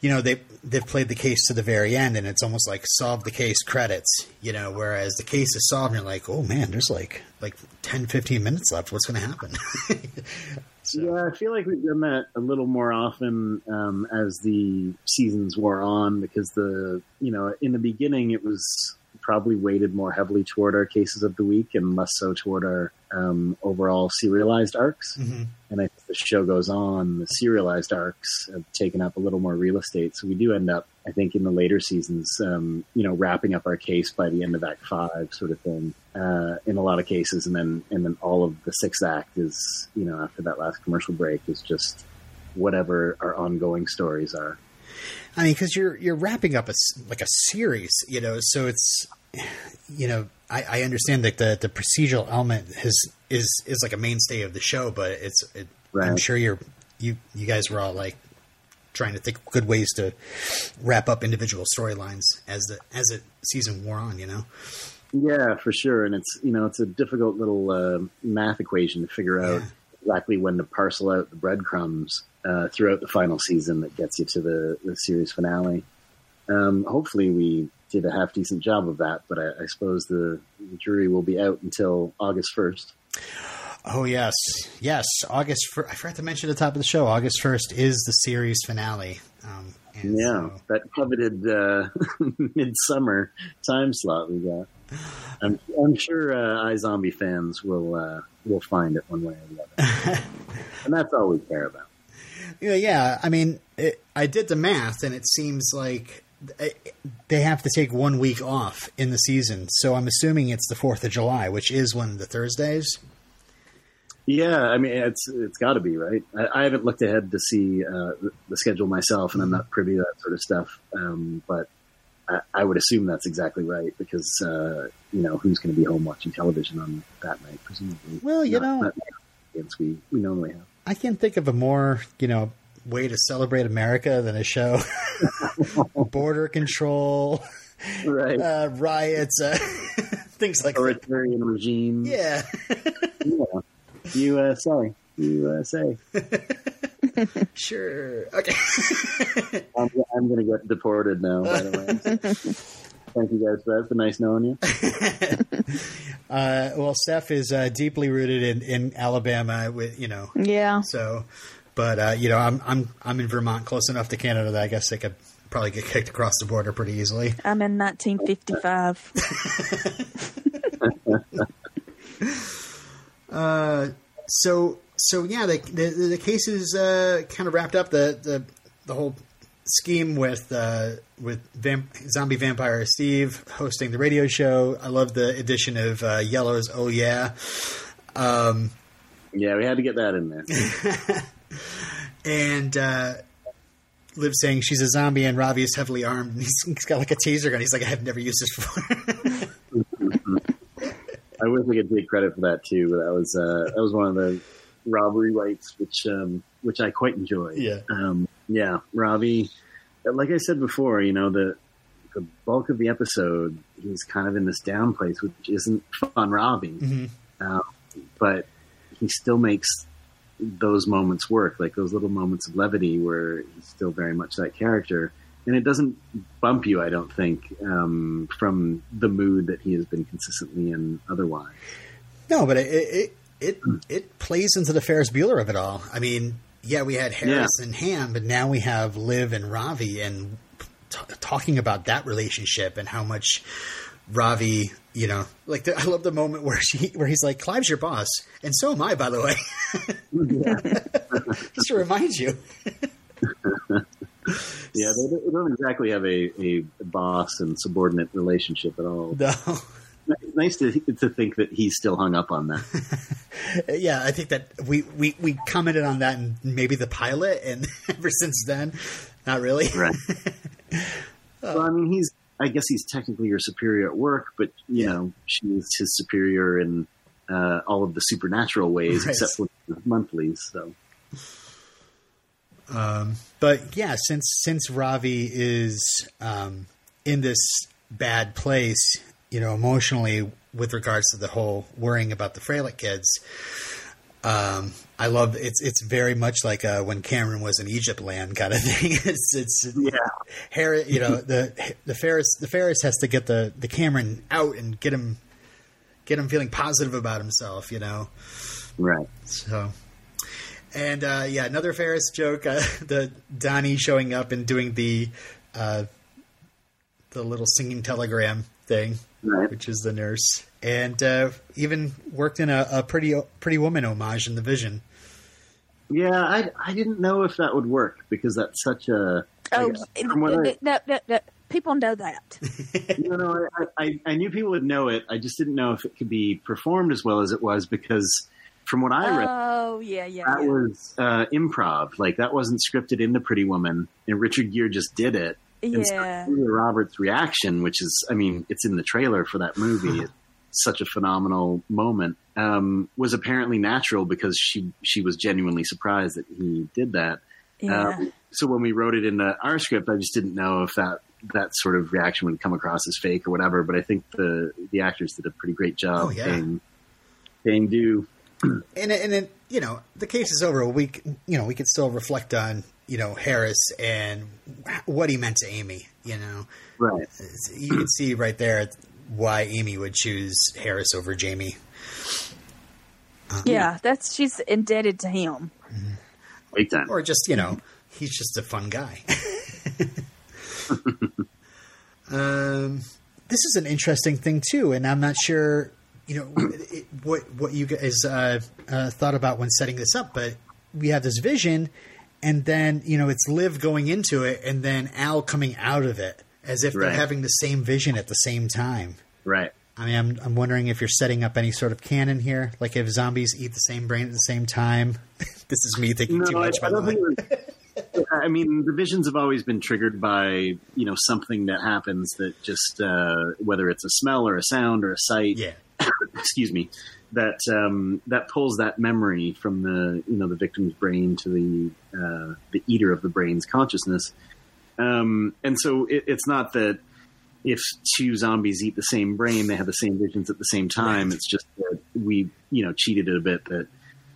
you know, they, they've played the case to the very end and it's almost like solve the case credits, you know, whereas the case is solved and you're like, oh man, there's like, like ten, fifteen minutes left. What's going to happen? So. Yeah. I feel like we've done that a little more often um, as the seasons wore on because the, you know, in the beginning it was probably weighted more heavily toward our cases of the week and less so toward our um, overall serialized arcs. Mm-hmm. And as the show goes on, the serialized arcs have taken up a little more real estate. So we do end up, I think, in the later seasons, um, you know, wrapping up our case by the end of Act Five, sort of thing, uh, in a lot of cases. And then, and then all of the sixth act is, you know, after that last commercial break is just whatever our ongoing stories are. I mean, because you're you're wrapping up a, like a series, you know, so it's, you know, I, I understand that the, the procedural element has, is is like a mainstay of the show, but it's it, right. I'm sure you're you you guys were all like trying to think of good ways to wrap up individual storylines as the as the season wore on, you know. Yeah, for sure, and it's you know it's a difficult little uh, math equation to figure out yeah. exactly when to parcel out the breadcrumbs. Uh, throughout the final season that gets you to the, the series finale. Um, hopefully we did a half-decent job of that, but I, I suppose the, the jury will be out until August first. Oh, yes. Yes, August first. I forgot to mention at the top of the show, August first is the series finale. Um, and yeah, so... that coveted uh, midsummer time slot we got. I'm, I'm sure uh, iZombie fans will, uh, will find it one way or the other. And that's all we care about. Yeah, yeah. I mean, it, I did the math, and it seems like they have to take one week off in the season. So I'm assuming it's the fourth of July, which is one of the Thursdays. Yeah, I mean, it's it's got to be, right? I, I haven't looked ahead to see uh, the schedule myself, and I'm not privy to that sort of stuff. Um, but I, I would assume that's exactly right because, uh, you know, who's going to be home watching television on that night, presumably? Well, you not, know. Not we, we normally have. I can't think of a more, you know, way to celebrate America than a show. Border control, right? Uh, riots, uh, things like authoritarian that. Regime. Yeah. Yeah. U S A. U S A. Sure. Okay. I'm, I'm going to get deported now, by the way. Thank you guys for that. It's been nice knowing you. uh, well, Steph is uh, deeply rooted in, in Alabama, with, you know. Yeah. So, but, uh, you know, I'm, I'm, I'm in Vermont, close enough to Canada that I guess they could probably get kicked across the border pretty easily. I'm in nineteen fifty-five. uh, so, so yeah, the, the, the case is uh, kind of wrapped up. The, the, the whole scheme with uh, with vamp- zombie vampire Steve hosting the radio show. I love the addition of uh, Yellow's "Oh Yeah." Um, yeah, we had to get that in there. And uh, Liv saying she's a zombie and Ravi is heavily armed. And he's, he's got like a taser gun. He's like, I have never used this before. I wish we could take credit for that too. But that was uh, that was one of the robbery rights, which um, which I quite enjoyed. Yeah. Um, Yeah, Ravi, like I said before, you know, the the bulk of the episode, he's kind of in this down place, which isn't fun, Ravi. Mm-hmm. Uh, but he still makes those moments work, like those little moments of levity where he's still very much that character. And it doesn't bump you, I don't think, um, from the mood that he has been consistently in otherwise. No, but it it it, mm. it plays into the Ferris Bueller of it all. I mean... Yeah, we had Harris yeah. and Ham, but now we have Liv and Ravi, and t- talking about that relationship and how much Ravi, you know, like the, I love the moment where she, where he's like, "Clive's your boss, and so am I, by the way." Just to remind you. Yeah, they don't exactly have a, a boss and subordinate relationship at all. No. It's nice to, to think that he's still hung up on that. Yeah, I think that we, we, we commented on that in maybe the pilot, and ever since then, not really. Right. Well, I mean, he's I guess he's technically your superior at work, but, you yeah. know, she's his superior in uh, all of the supernatural ways, right. except for the monthlies, so... Um, but, yeah, since, since Ravi is um, in this bad place... you know, emotionally with regards to the whole worrying about the Frelich kids. Um, I love, it's, it's very much like uh when Cameron was in Egypt land kind of thing. It's, it's, yeah. Harris, you know, the, the Ferris, the Ferris has to get the, the Cameron out and get him, get him feeling positive about himself, you know? Right. So, and, uh, yeah, another Ferris joke, uh, the Donnie showing up and doing the, uh, the little singing telegram thing. Right. Which is the nurse, and uh, even worked in a, a pretty pretty woman homage in The Vision. Yeah, I, I didn't know if that would work because that's such a. Oh, like, it, it, I, no, no, no. People know that. No, no, I, I, I knew people would know it. I just didn't know if it could be performed as well as it was because, from what I read, oh yeah, yeah, that yeah. was uh, improv. Like that wasn't scripted in The Pretty Woman, and Richard Gere just did it. Yeah. And Robert's reaction, which is, I mean, it's in the trailer for that movie. It's such a phenomenal moment. Um, was apparently natural because she, she was genuinely surprised that he did that. Yeah. Um, so when we wrote it in the, our script, I just didn't know if that, that sort of reaction would come across as fake or whatever. But I think the, the actors did a pretty great job. Oh, yeah. Paying, paying due. And, and then, you know, the case is over. We, you know, we could still reflect on, you know, Harris and what he meant to Amy, you know. Right. You can see right there why Amy would choose Harris over Jamie. Um, yeah, that's, she's indebted to him. Like that. Or just, you know, he's just a fun guy. um, this is an interesting thing, too, and I'm not sure, you know, it, what, what you guys uh, uh, thought about when setting this up, but we have this vision. And then, you know, it's Liv going into it and then Al coming out of it as if they're right. having the same vision at the same time. Right. I mean, I'm, I'm wondering if you're setting up any sort of canon here, like if zombies eat the same brain at the same time. This is me thinking no, too much. I, by I, the way. I mean, the visions have always been triggered by, you know, something that happens that just uh, whether it's a smell or a sound or a sight. Yeah. Excuse me. That um, that pulls that memory from the you know the victim's brain to the uh, the eater of the brain's consciousness, um, and so it, it's not that if two zombies eat the same brain they have the same visions at the same time. Right. It's just that we you know cheated it a bit that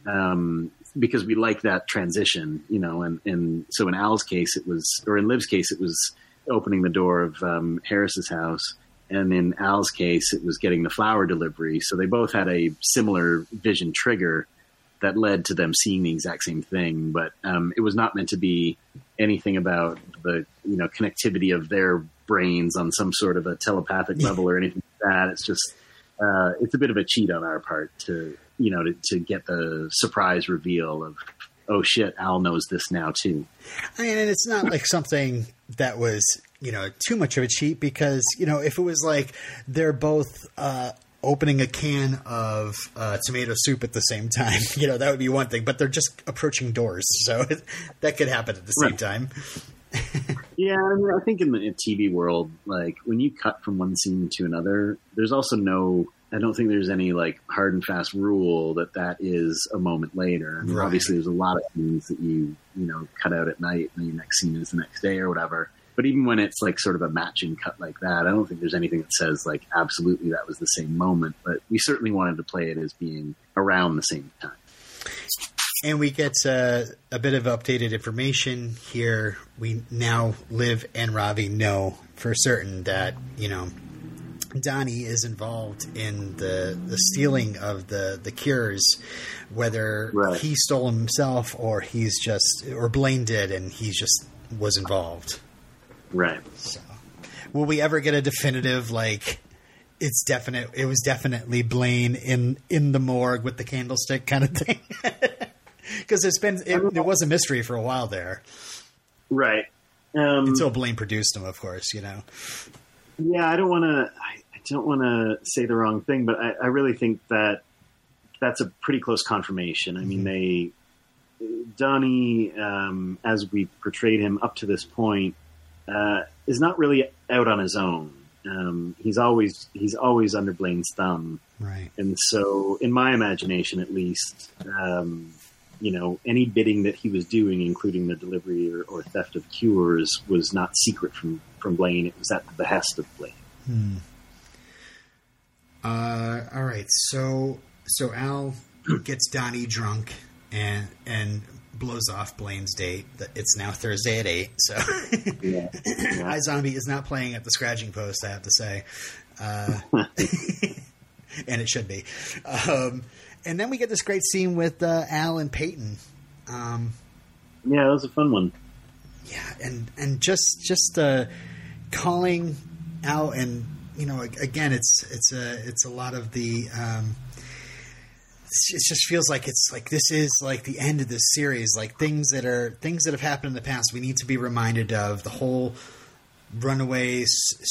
um, because we like that transition, you know, and, and so in Al's case it was, or in Liv's case, it was opening the door of um, Harris's house. And in Al's case, it was getting the flower delivery. So they both had a similar vision trigger that led to them seeing the exact same thing. But um, it was not meant to be anything about the, you know, connectivity of their brains on some sort of a telepathic level or anything like that. It's just, uh, it's a bit of a cheat on our part to, you know, to, to get the surprise reveal of, oh shit, Al knows this now too. I mean, and it's not like something that was, you know, too much of a cheat, because, you know, if it was like they're both uh, opening a can of uh, tomato soup at the same time, you know, that would be one thing, but they're just approaching doors. So that could happen at the same right. time. Yeah. I, mean, I think in the T V world, like when you cut from one scene to another, there's also no, I don't think there's any like hard and fast rule that that is a moment later. I mean, right. Obviously there's a lot of things that you, you know, cut out at night and the next scene is the next day or whatever. But even when it's like sort of a matching cut like that, I don't think there's anything that says like, absolutely, that was the same moment, but we certainly wanted to play it as being around the same time. And we get uh, a bit of updated information here. We now Liv and Ravi know for certain that, you know, Donnie is involved in the, the stealing of the, the cures, whether right. he stole them himself or he's just, or Blaine did and he just was involved. Right. So will we ever get a definitive, like it's definite, it was definitely Blaine in, in the morgue with the candlestick kind of thing? Cause it's been, it, it was a mystery for a while there. Right. Um, Until Blaine produced them, of course, you know? Yeah, I don't want to. I don't want to say the wrong thing, but I, I really think that that's a pretty close confirmation. I mean, mm-hmm. they Donnie, um, as we portrayed him up to this point, uh, is not really out on his own. Um, he's always he's always under Blaine's thumb, right? And so, in my imagination, at least, um, you know, any bidding that he was doing, including the delivery or, or theft of cures, was not secret from. from Blaine. It was at the behest of Blaine. Hmm. Uh, all right. So, so Al gets Donnie drunk and, and blows off Blaine's date. It's now Thursday at eight. So yeah. Yeah. iZombie is not playing at the scratching post, I have to say. Uh, and it should be. Um, and then we get this great scene with, uh, Al and Peyton. Um, yeah, that was a fun one. Yeah, and and just just uh, calling out, and you know, again, it's it's a it's a lot of the. Um, it just feels like it's like this is like the end of this series, like things that are things that have happened in the past. We need to be reminded of the whole runaways,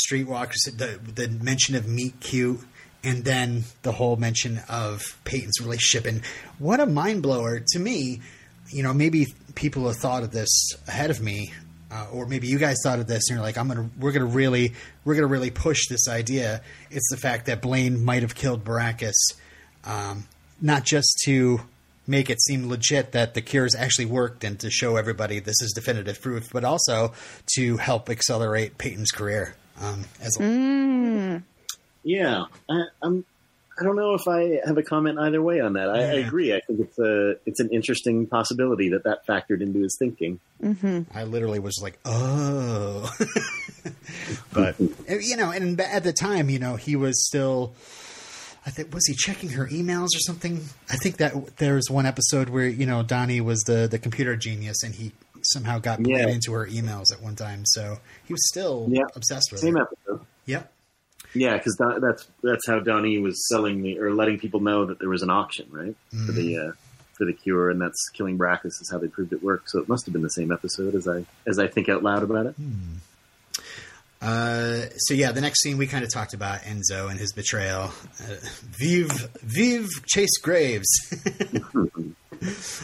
streetwalkers, the the mention of Meat Cute, and then the whole mention of Peyton's relationship. And what a mind blower to me. You know, maybe people have thought of this ahead of me, uh, or maybe you guys thought of this and you're like, I'm going to, we're going to really, we're going to really push this idea. It's the fact that Blaine might've killed Baracus, um, not just to make it seem legit that the cures actually worked and to show everybody this is definitive proof, but also to help accelerate Peyton's career. Um, as a- mm. Yeah. I, I'm, I don't know if I have a comment either way on that. I, yeah. I agree. I think it's a it's an interesting possibility that that factored into his thinking. Mm-hmm. I literally was like, oh, but you know, and at the time, you know, he was still. I think was he checking her emails or something? I think that there was one episode where you know Donnie was the the computer genius, and he somehow got yeah. played into her emails at one time. So he was still yeah. obsessed with it. Same her. episode. Yep. Yeah, because that, that's that's how Donnie was selling the or letting people know that there was an auction, right, mm-hmm. for the uh, for the cure, and that's killing Baracus is how they proved it worked. So it must have been the same episode as I as I think out loud about it. Hmm. Uh, so yeah, the next scene we kind of talked about Enzo and his betrayal. Uh, vive, vive Chase Graves.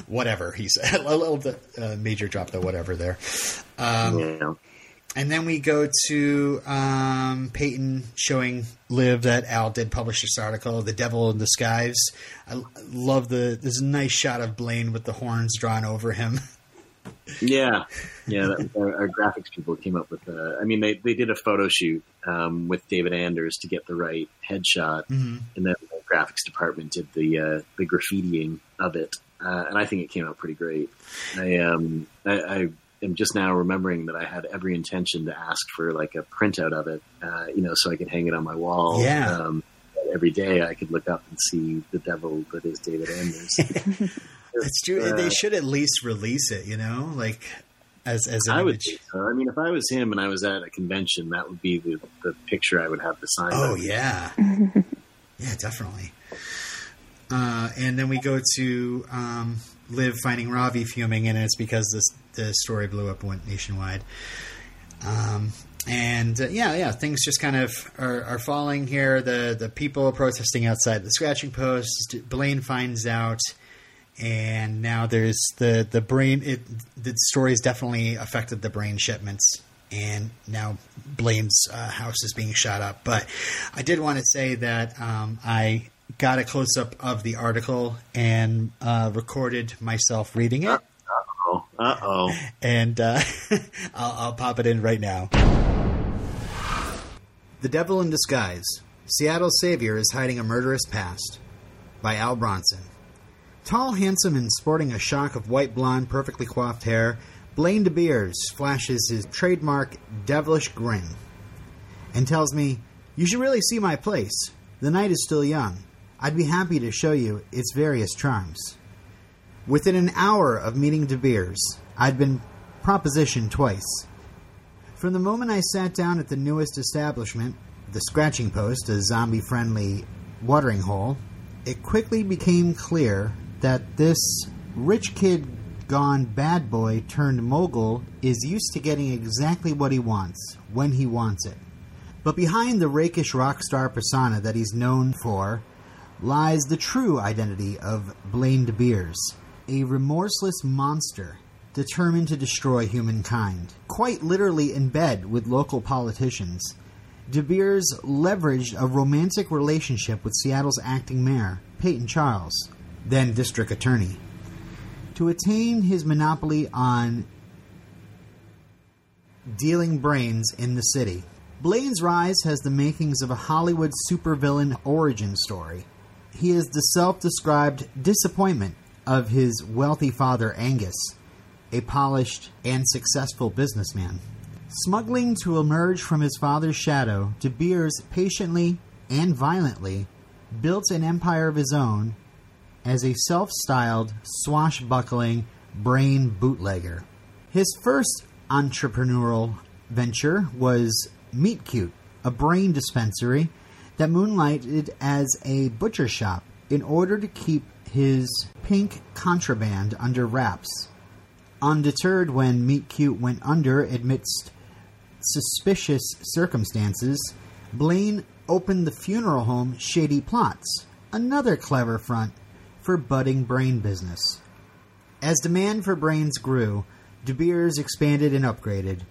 Whatever he said, a little bit, uh, major drop the whatever there. Um, yeah. And then we go to um, Peyton showing Liv that Al did publish this article, The Devil in Disguise. I love the – there's a nice shot of Blaine with the horns drawn over him. Yeah. Yeah, that, our, our graphics people came up with uh, – I mean they, they did a photo shoot um, with David Anders to get the right headshot. Mm-hmm. And then the graphics department did the, uh, the graffitiing of it. Uh, and I think it came out pretty great. I, um, I, I am just now remembering that I had every intention to ask for like a printout of it, uh, you know, so I could hang it on my wall. Yeah. Um, every day I could look up and see the devil that is David Anders. It's true. Uh, they should at least release it, you know, like as, as an I would image. So. I mean, if I was him and I was at a convention, that would be the, the picture I would have to sign. Oh, yeah. Yeah, definitely. Uh, and then we go to um, Liv finding Ravi fuming, and it's because this, the story blew up nationwide. Um, and uh, yeah, yeah, things just kind of are, are falling here. The the people protesting outside the scratching post. Blaine finds out, and now there's the the brain. It, the story's definitely affected the brain shipments, and now Blaine's uh, house is being shot up. But I did want to say that um, I. got a close up of the article and uh, recorded myself reading it. Uh oh. Uh oh. And uh, I'll, I'll pop it in right now. The Devil in Disguise. Seattle's Savior is Hiding a Murderous Past. By Al Bronson. Tall, handsome, and sporting a shock of white blonde, perfectly coiffed hair, Blaine DeBeers flashes his trademark devilish grin and tells me, "You should really see my place. The night is still young. I'd be happy to show you its various charms." Within an hour of meeting DeBeers, I'd been propositioned twice. From the moment I sat down at the newest establishment, the Scratching Post, a zombie-friendly watering hole, it quickly became clear that this rich kid gone bad boy turned mogul is used to getting exactly what he wants, when he wants it. But behind the rakish rock star persona that he's known for lies the true identity of Blaine DeBeers, a remorseless monster determined to destroy humankind. Quite literally in bed with local politicians, DeBeers leveraged a romantic relationship with Seattle's acting mayor, Peyton Charles, then district attorney, to attain his monopoly on dealing brains in the city. Blaine's rise has the makings of a Hollywood supervillain origin story. He is the self-described disappointment of his wealthy father, Angus, a polished and successful businessman. Smuggling to emerge from his father's shadow, DeBeers patiently and violently built an empire of his own as a self-styled, swashbuckling brain bootlegger. His first entrepreneurial venture was Meat Cute, a brain dispensary that moonlighted as a butcher shop in order to keep his pink contraband under wraps. Undeterred when Meat Cute went under amidst suspicious circumstances, Blaine opened the funeral home Shady Plots, another clever front for budding brain business. As demand for brains grew, DeBeers expanded and upgraded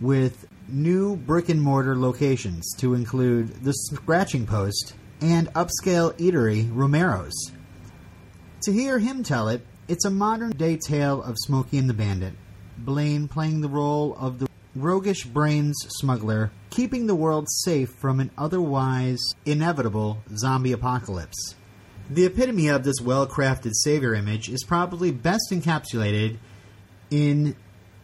with new brick-and-mortar locations to include the Scratching Post and upscale eatery Romero's. To hear him tell it, it's a modern-day tale of Smokey and the Bandit, Blaine playing the role of the roguish brains smuggler, keeping the world safe from an otherwise inevitable zombie apocalypse. The epitome of this well-crafted savior image is probably best encapsulated in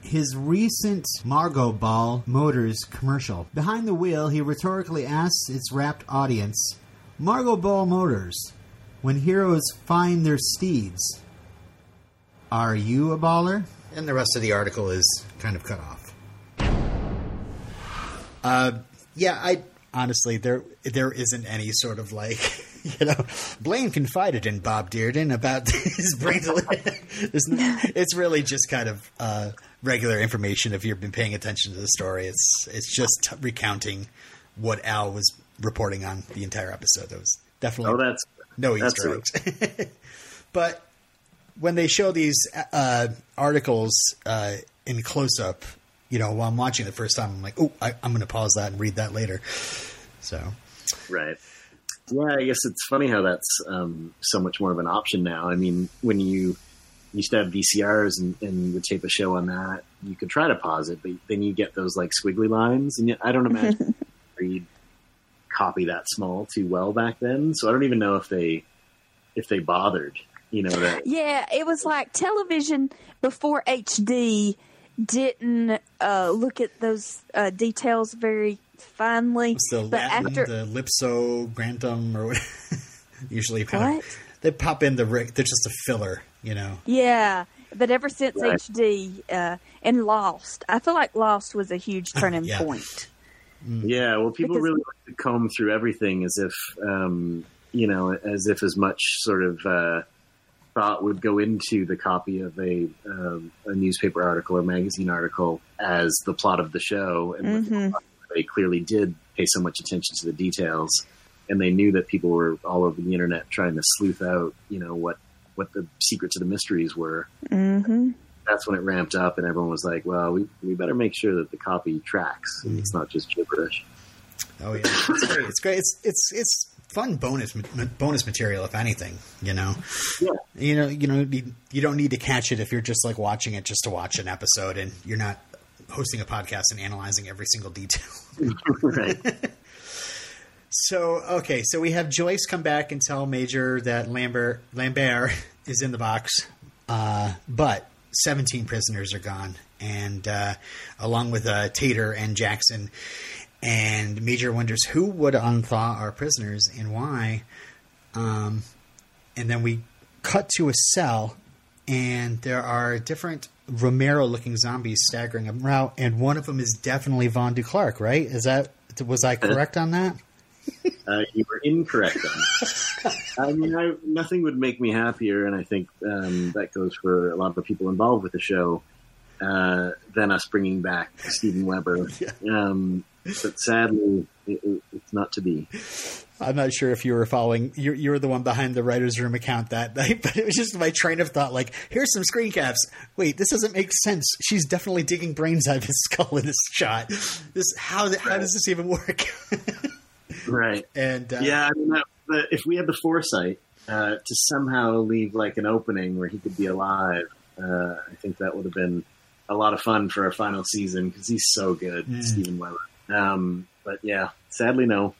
his recent Margot Ball Motors commercial. Behind the wheel, he rhetorically asks its rapt audience, "Margot Ball Motors, when heroes find their steeds, are you a baller?" And the rest of the article is kind of cut off. Uh, yeah, I honestly, there there isn't any sort of like, you know, Blaine confided in Bob Dearden about his brain. It's really just kind of uh, regular information. If you've been paying attention to the story, it's it's just recounting what Al was reporting on the entire episode. That was definitely oh, that's, no that's Easter eggs. But when they show these uh, articles uh, in close up, you know, while I'm watching the first time, I'm like, oh, I, I'm going to pause that and read that later. So, right. Yeah, I guess it's funny how that's um, so much more of an option now. I mean, when you used to have V C Rs and, and would tape a show on that, you could try to pause it, but then you get those like squiggly lines. And I don't imagine you'd copy that small too well back then. So I don't even know if they if they bothered. you know that. Yeah, it was like television before H D didn't uh, look at those uh, details very finely. It's the Latin, after... the Lipso Grantum, or whatever. Usually kind of, they pop in the rig. They're just a filler, you know. Yeah, but ever since right. H D uh, and Lost, I feel like Lost was a huge turning yeah. point. Mm. Yeah, well, people because... really like to comb through everything as if, um, you know, as if as much sort of uh, thought would go into the copy of a, um, a newspaper article or magazine article as the plot of the show. And mm-hmm. they clearly did pay so much attention to the details. And they knew that people were all over the internet trying to sleuth out, you know, what, what the secrets of the mysteries were. Mm-hmm. That's when it ramped up and everyone was like, well, we, we better make sure that the copy tracks and mm. it's not just gibberish. Oh yeah. It's great. It's great. It's, it's, it's fun bonus, bonus material, if anything, you know, yeah. you know, you know, you don't need to catch it if you're just like watching it just to watch an episode and you're not hosting a podcast and analyzing every single detail. Right. So, okay, so we have Joyce come back and tell Major that Lambert Lambert is in the box, uh, but seventeen prisoners are gone, and uh, along with uh, Tater and Jackson. And Major wonders who would unthaw our prisoners and why. Um, and then we cut to a cell, and there are different Romero-looking zombies staggering around, and one of them is definitely Von DuClark, right? Is that was I correct on that? Uh, you were incorrect on it. I mean, I, nothing would make me happier, and I think um, that goes for a lot of people involved with the show, uh, than us bringing back Steven Weber. Yeah. Um, but sadly, it, it, it's not to be. I'm not sure if you were following. You, you were the one behind the writer's room account that night, but it was just my train of thought. Like, here's some screen caps. Wait, this doesn't make sense. She's definitely digging brains out of his skull in this shot. This how right. how does this even work? Right. And uh, yeah, I mean, that, that if we had the foresight uh, to somehow leave like an opening where he could be alive, uh, I think that would have been a lot of fun for our final season because he's so good, mm. Steven Weber. Um, but yeah, sadly, no.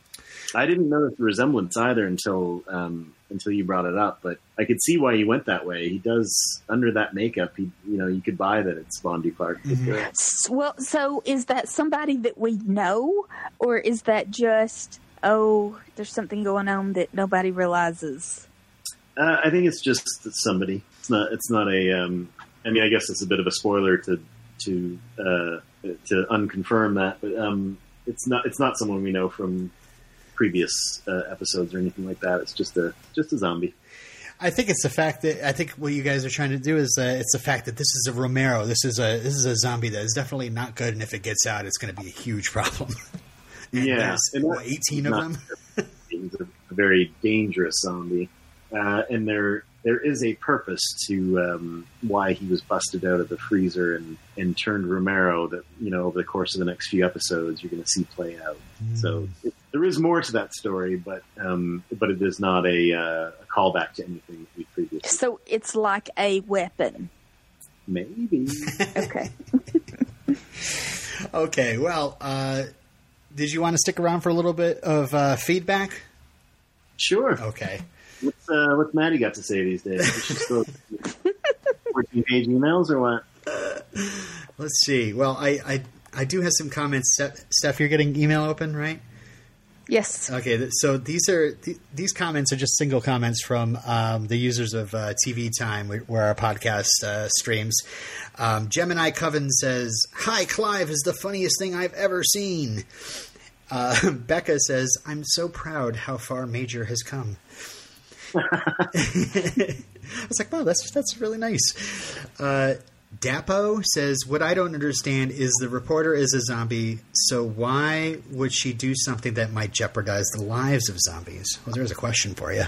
I didn't notice the resemblance either until um, until you brought it up. But I could see why he went that way. He does under that makeup. He, you know, you could buy that it's Von DuClark. Mm-hmm. Well, so is that somebody that we know, or is that just? Oh, there's something going on that nobody realizes. Uh, I think it's just somebody. It's not. It's not a. Um, I mean, I guess it's a bit of a spoiler to to uh, to unconfirm that, but um, it's not. It's not someone we know from previous uh, episodes or anything like that. It's just a just a zombie. I think it's the fact that I think what you guys are trying to do is uh, it's the fact that this is a Romero. This is a this is a zombie that is definitely not good, and if it gets out, it's going to be a huge problem. And yeah, and what, eighteen of them. He's a very dangerous zombie, uh, and there there is a purpose to um, why he was busted out of the freezer and, and turned Romero. That you know over the course of the next few episodes you're going to see play out. Mm. So it, there is more to that story, but um, but it is not a, uh, a callback to anything we previously. So it's like a weapon. Maybe. Okay. Okay. Well. Uh, Did you want to stick around for a little bit of uh, feedback? Sure. Okay. What's, uh, what's Maddie got to say these days? Is she still working page emails or what? Uh, let's see. Well, I, I I do have some comments. Steph, you're getting email open, right? Yes. Okay. So these are th- these comments are just single comments from um, the users of uh, T V Time, where our podcast uh, streams. Um, Gemini Coven says, "Hi, Clive is the funniest thing I've ever seen." Uh, Becca says, "I'm so proud how far Major has come." I was like, "Wow, that's that's really nice." Uh, Dapo says, what I don't understand is the reporter is a zombie, so why would she do something that might jeopardize the lives of zombies? Well, there's a question for you.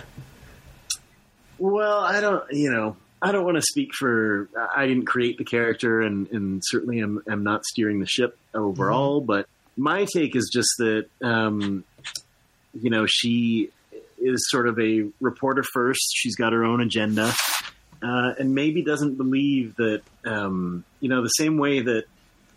Well, I don't, you know, I don't want to speak for, I didn't create the character and, and certainly am, am not steering the ship overall, mm-hmm. but my take is just that, um, you know, she is sort of a reporter first. She's got her own agenda. Uh, and maybe doesn't believe that, um, you know, the same way that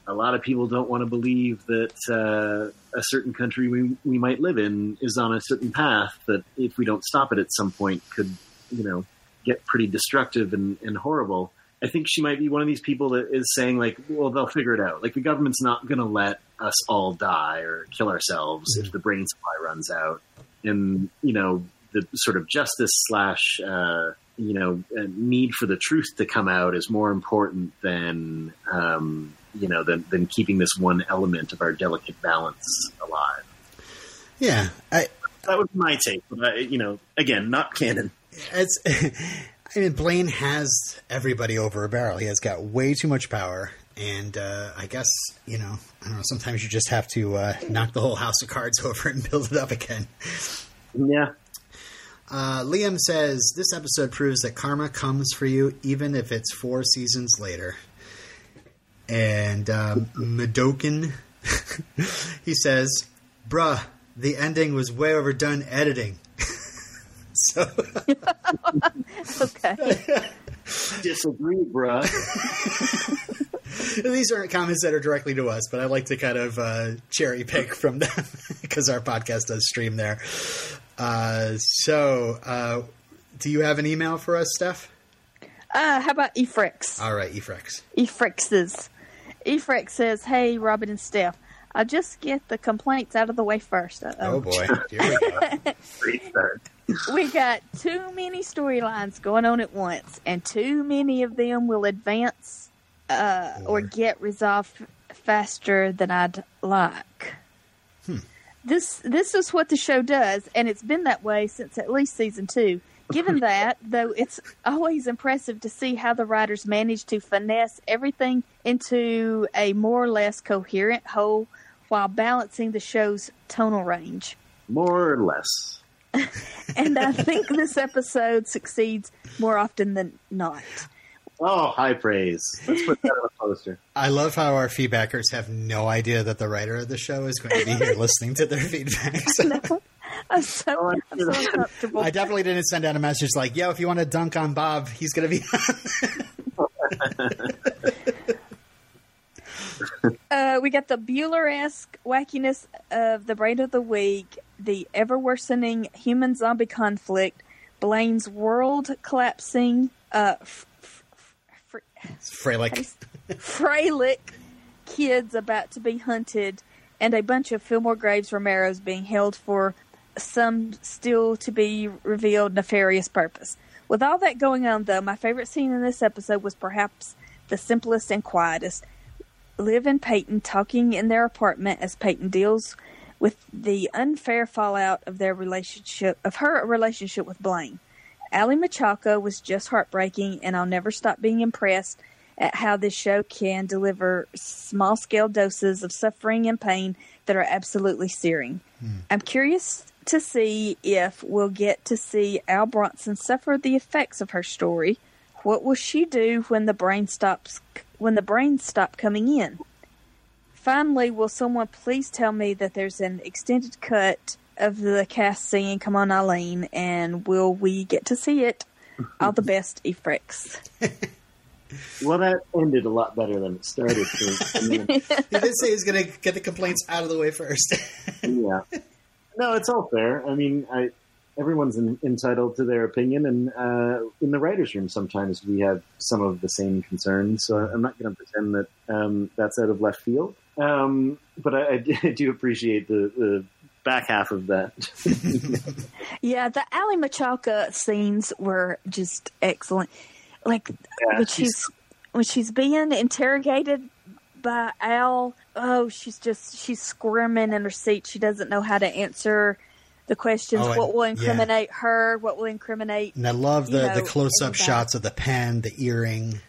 a lot of people don't want to believe that uh, a certain country we, we might live in is on a certain path that if we don't stop it at some point could, you know, get pretty destructive and, and horrible. I think she might be one of these people that is saying, like, well, they'll figure it out. Like, the government's not going to let us all die or kill ourselves mm-hmm. if the brain supply runs out. And, you know, the sort of justice slash, uh, you know, need for the truth to come out is more important than, um, you know, than, than keeping this one element of our delicate balance alive. Yeah. I, that would be my take. But I, you know, again, not canon. It's... I mean, Blaine has everybody over a barrel. He has got way too much power. And uh, I guess, you know, I don't know, sometimes you just have to uh, knock the whole house of cards over and build it up again. Yeah. Uh, Liam says, this episode proves that karma comes for you even if it's four seasons later. And um, Madokin, he says, bruh, the ending was way overdone editing. So okay. Disagree, bruh. These aren't comments that are directly to us, but I like to kind of uh, cherry pick from them because our podcast does stream there. Uh, so uh, do you have an email for us, Steph? Uh, how about Efrex? All right, Efrex. Efrexes. Efrex says, hey, Robin and Steph. I'll just get the complaints out of the way first. Uh-oh. Oh, boy. Here we go. Great start. We got too many storylines going on at once, and too many of them will advance uh, or get resolved faster than I'd like. Hmm. This this is what the show does, and it's been that way since at least season two. Given that, though, it's always impressive to see how the writers manage to finesse everything into a more or less coherent whole while balancing the show's tonal range. More or less. And I think this episode succeeds more often than not. Oh, high praise. Let's put that on a poster. I love how our feedbackers have no idea that the writer of the show is going to be here listening to their feedback. So. I'm so, oh, I'm so uncomfortable. I definitely didn't send out a message like, yo, if you want to dunk on Bob, he's going to be on. uh, We got the Bueller-esque wackiness of the brain of the week, the ever-worsening human-zombie conflict, Blaine's world collapsing, uh, f- f- f- Frelich. Frelich kids about to be hunted, and a bunch of Fillmore Graves Romero's being held for some still-to-be-revealed nefarious purpose. With all that going on, though, my favorite scene in this episode was perhaps the simplest and quietest. Liv and Peyton talking in their apartment as Peyton deals with the unfair fallout of their relationship, of her relationship with Blaine. Ali Machaca was just heartbreaking, and I'll never stop being impressed at how this show can deliver small-scale doses of suffering and pain that are absolutely searing. Mm. I'm curious to see if we'll get to see Al Bronson suffer the effects of her story. What will she do when the brain stops, when the brains stop coming in? Finally, will someone please tell me that there's an extended cut of the cast singing Come On Eileen, and will we get to see it? All the best, Efrex. Well, that ended a lot better than it started. He did say he was going to get the complaints out of the way first. Yeah. No, it's all fair. I mean, I, everyone's in, entitled to their opinion, and uh, in the writer's room sometimes we have some of the same concerns, so I'm not going to pretend that um, that's out of left field. Um, but I, I do appreciate the, the back half of that. Yeah, the Ali Machaca scenes were just excellent. Like yeah, when she's, she's when she's being interrogated by Al, oh, she's just she's squirming in her seat. She doesn't know how to answer the questions. Oh, what I, will incriminate yeah. her? What will incriminate? And I love the, you know, the close up shots of the pen, the earring.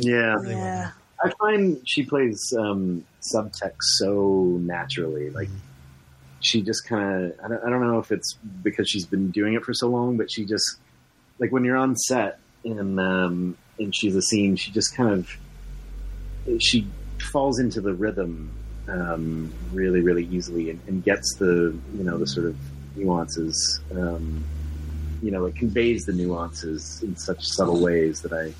Yeah. Really yeah. I find she plays um, subtext so naturally. Like mm. she just kind of, I don't, I don't know if it's because she's been doing it for so long, but she just, like when you're on set and, um, and she's a scene, she just kind of, she falls into the rhythm um, really, really easily and, and gets the, you know, the sort of nuances, um, you know, it conveys the nuances in such subtle ways that I,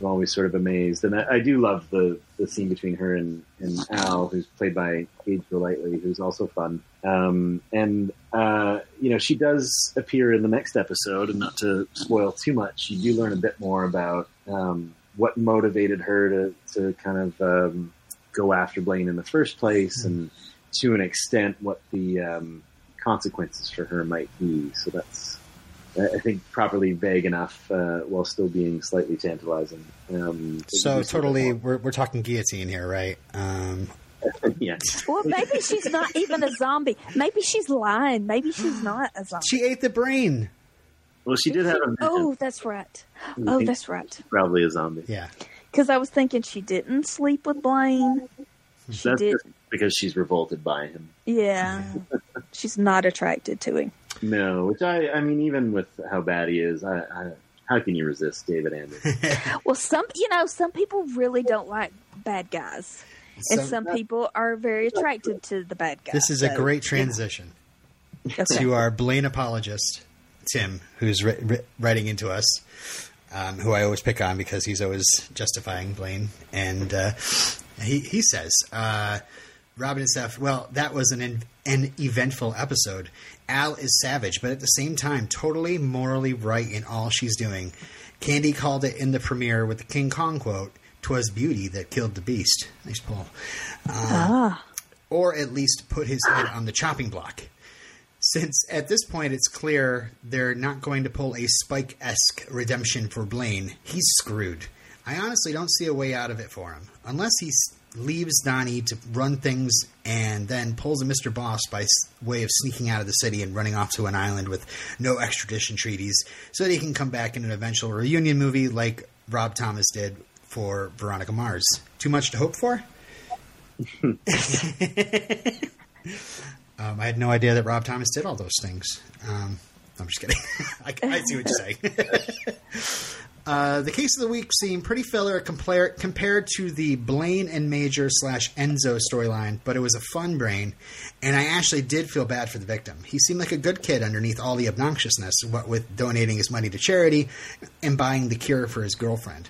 I'm always sort of amazed. And I, I do love the, the scene between her and, and Al, who's played by Paige Golightly, who's also fun. Um, and, uh, you know, she does appear in the next episode, and not to spoil too much, you do learn a bit more about um, what motivated her to, to kind of um, go after Blaine in the first place, and to an extent what the um, consequences for her might be. So that's, I think, properly vague enough uh, while still being slightly tantalizing. Um, so totally, we're we're talking guillotine here, right? Um, yes. Well, maybe she's not even a zombie. Maybe she's lying. Maybe she's not a zombie. She ate the brain. Well, she did, did have she? a... Oh, that's right. Oh, that's right. Probably a zombie. Yeah. Because I was thinking she didn't sleep with Blaine. She that's did. Because she's revolted by him. Yeah. She's not attracted to him. No, which I, I mean, even with how bad he is, I, I, how can you resist David Anderson? Well, some, you know, some people really don't like bad guys, and some, some people are very attracted to the bad guys. This is so, a great transition yeah. okay. to our Blaine apologist, Tim, who's ri- ri- writing into us, um, who I always pick on because he's always justifying Blaine, and uh, he he says, uh, Robin and Steph, well, that was an in- an eventful episode. Al is savage, but at the same time, totally morally right in all she's doing. Candy called it in the premiere with the King Kong quote, "'Twas beauty that killed the beast." Nice pull. Uh, ah. Or at least put his head on the chopping block. Since at this point it's clear they're not going to pull a Spike-esque redemption for Blaine, he's screwed. I honestly don't see a way out of it for him. Unless he leaves Donnie to run things and then pulls a Mister Boss by way of sneaking out of the city and running off to an island with no extradition treaties so that he can come back in an eventual reunion movie like Rob Thomas did for Veronica Mars. Too much to hope for? um, I had no idea that Rob Thomas did all those things. Um, I'm just kidding. I, I see what you're saying. Uh, the case of the week seemed pretty filler compar- compared to the Blaine and Major slash Enzo storyline, but it was a fun brain, and I actually did feel bad for the victim. He seemed like a good kid underneath all the obnoxiousness, what with donating his money to charity and buying the cure for his girlfriend.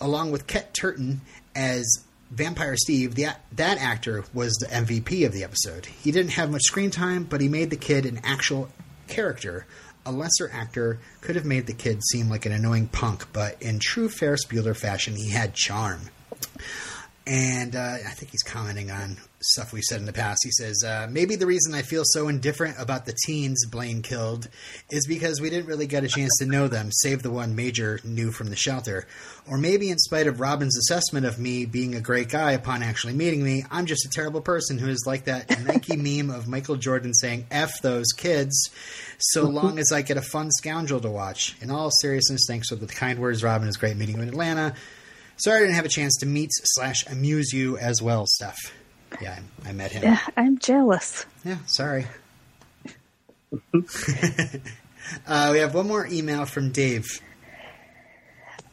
Along with Ket Turton as Vampire Steve, the, that actor was the M V P of the episode. He didn't have much screen time, but he made the kid an actual character. A lesser actor could have made the kid seem like an annoying punk, but in true Ferris Bueller fashion, he had charm. And uh, I think he's commenting on stuff we've said in the past. He says, uh, maybe the reason I feel so indifferent about the teens Blaine killed is because we didn't really get a chance to know them, save the one Major knew from the shelter. Or maybe in spite of Robin's assessment of me being a great guy upon actually meeting me, I'm just a terrible person who is like that Nike meme of Michael Jordan saying, F those kids, so long as I get a fun scoundrel to watch. In all seriousness, thanks for the kind words, Robin. It was great meeting you in Atlanta. Sorry I didn't have a chance to meet slash amuse you as well, Steph. Yeah, I, I met him. Yeah, I'm jealous. Yeah, sorry. uh, we have one more email from Dave.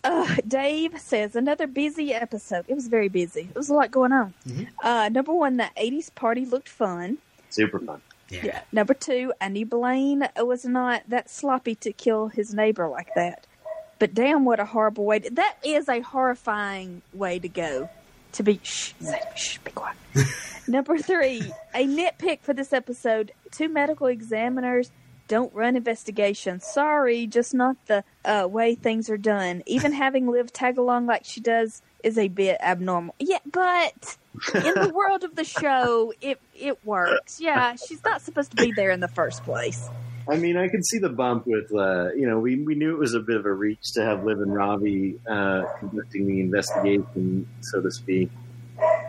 Uh, Dave says, another busy episode. It was very busy. It was a lot going on. Mm-hmm. Uh, number one, the eighties party looked fun. Super fun. Yeah. yeah. Number two, I knew Blaine was not that sloppy to kill his neighbor like that. But damn, what a horrible way. To, that is a horrifying way to go. To be, shh, shh, be quiet. Number three, a nitpick for this episode. Two medical examiners don't run investigations. Sorry, just not the uh, way things are done. Even having Liv tag along like she does is a bit abnormal. Yeah, but in the world of the show, it, it works. Yeah, she's not supposed to be there in the first place. I mean, I can see the bump with, uh, you know, we, we knew it was a bit of a reach to have Liv and Ravi uh, conducting the investigation, so to speak.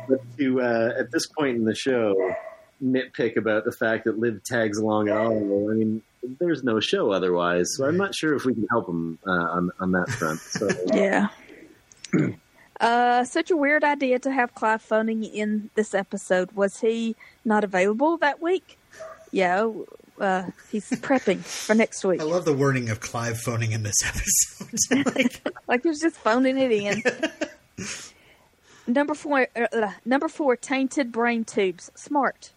But to, uh, at this point in the show, nitpick about the fact that Liv tags along at all, I mean, there's no show otherwise. So I'm not sure if we can help them uh, on, on that front. So, yeah. Uh, such a weird idea to have Clive phoning in this episode. Was he not available that week? Yeah, Uh, he's prepping for next week. I love the wording of Clive phoning in this episode. like, like he was just phoning it in. Number four, uh, number four, tainted brain tubes. Smart.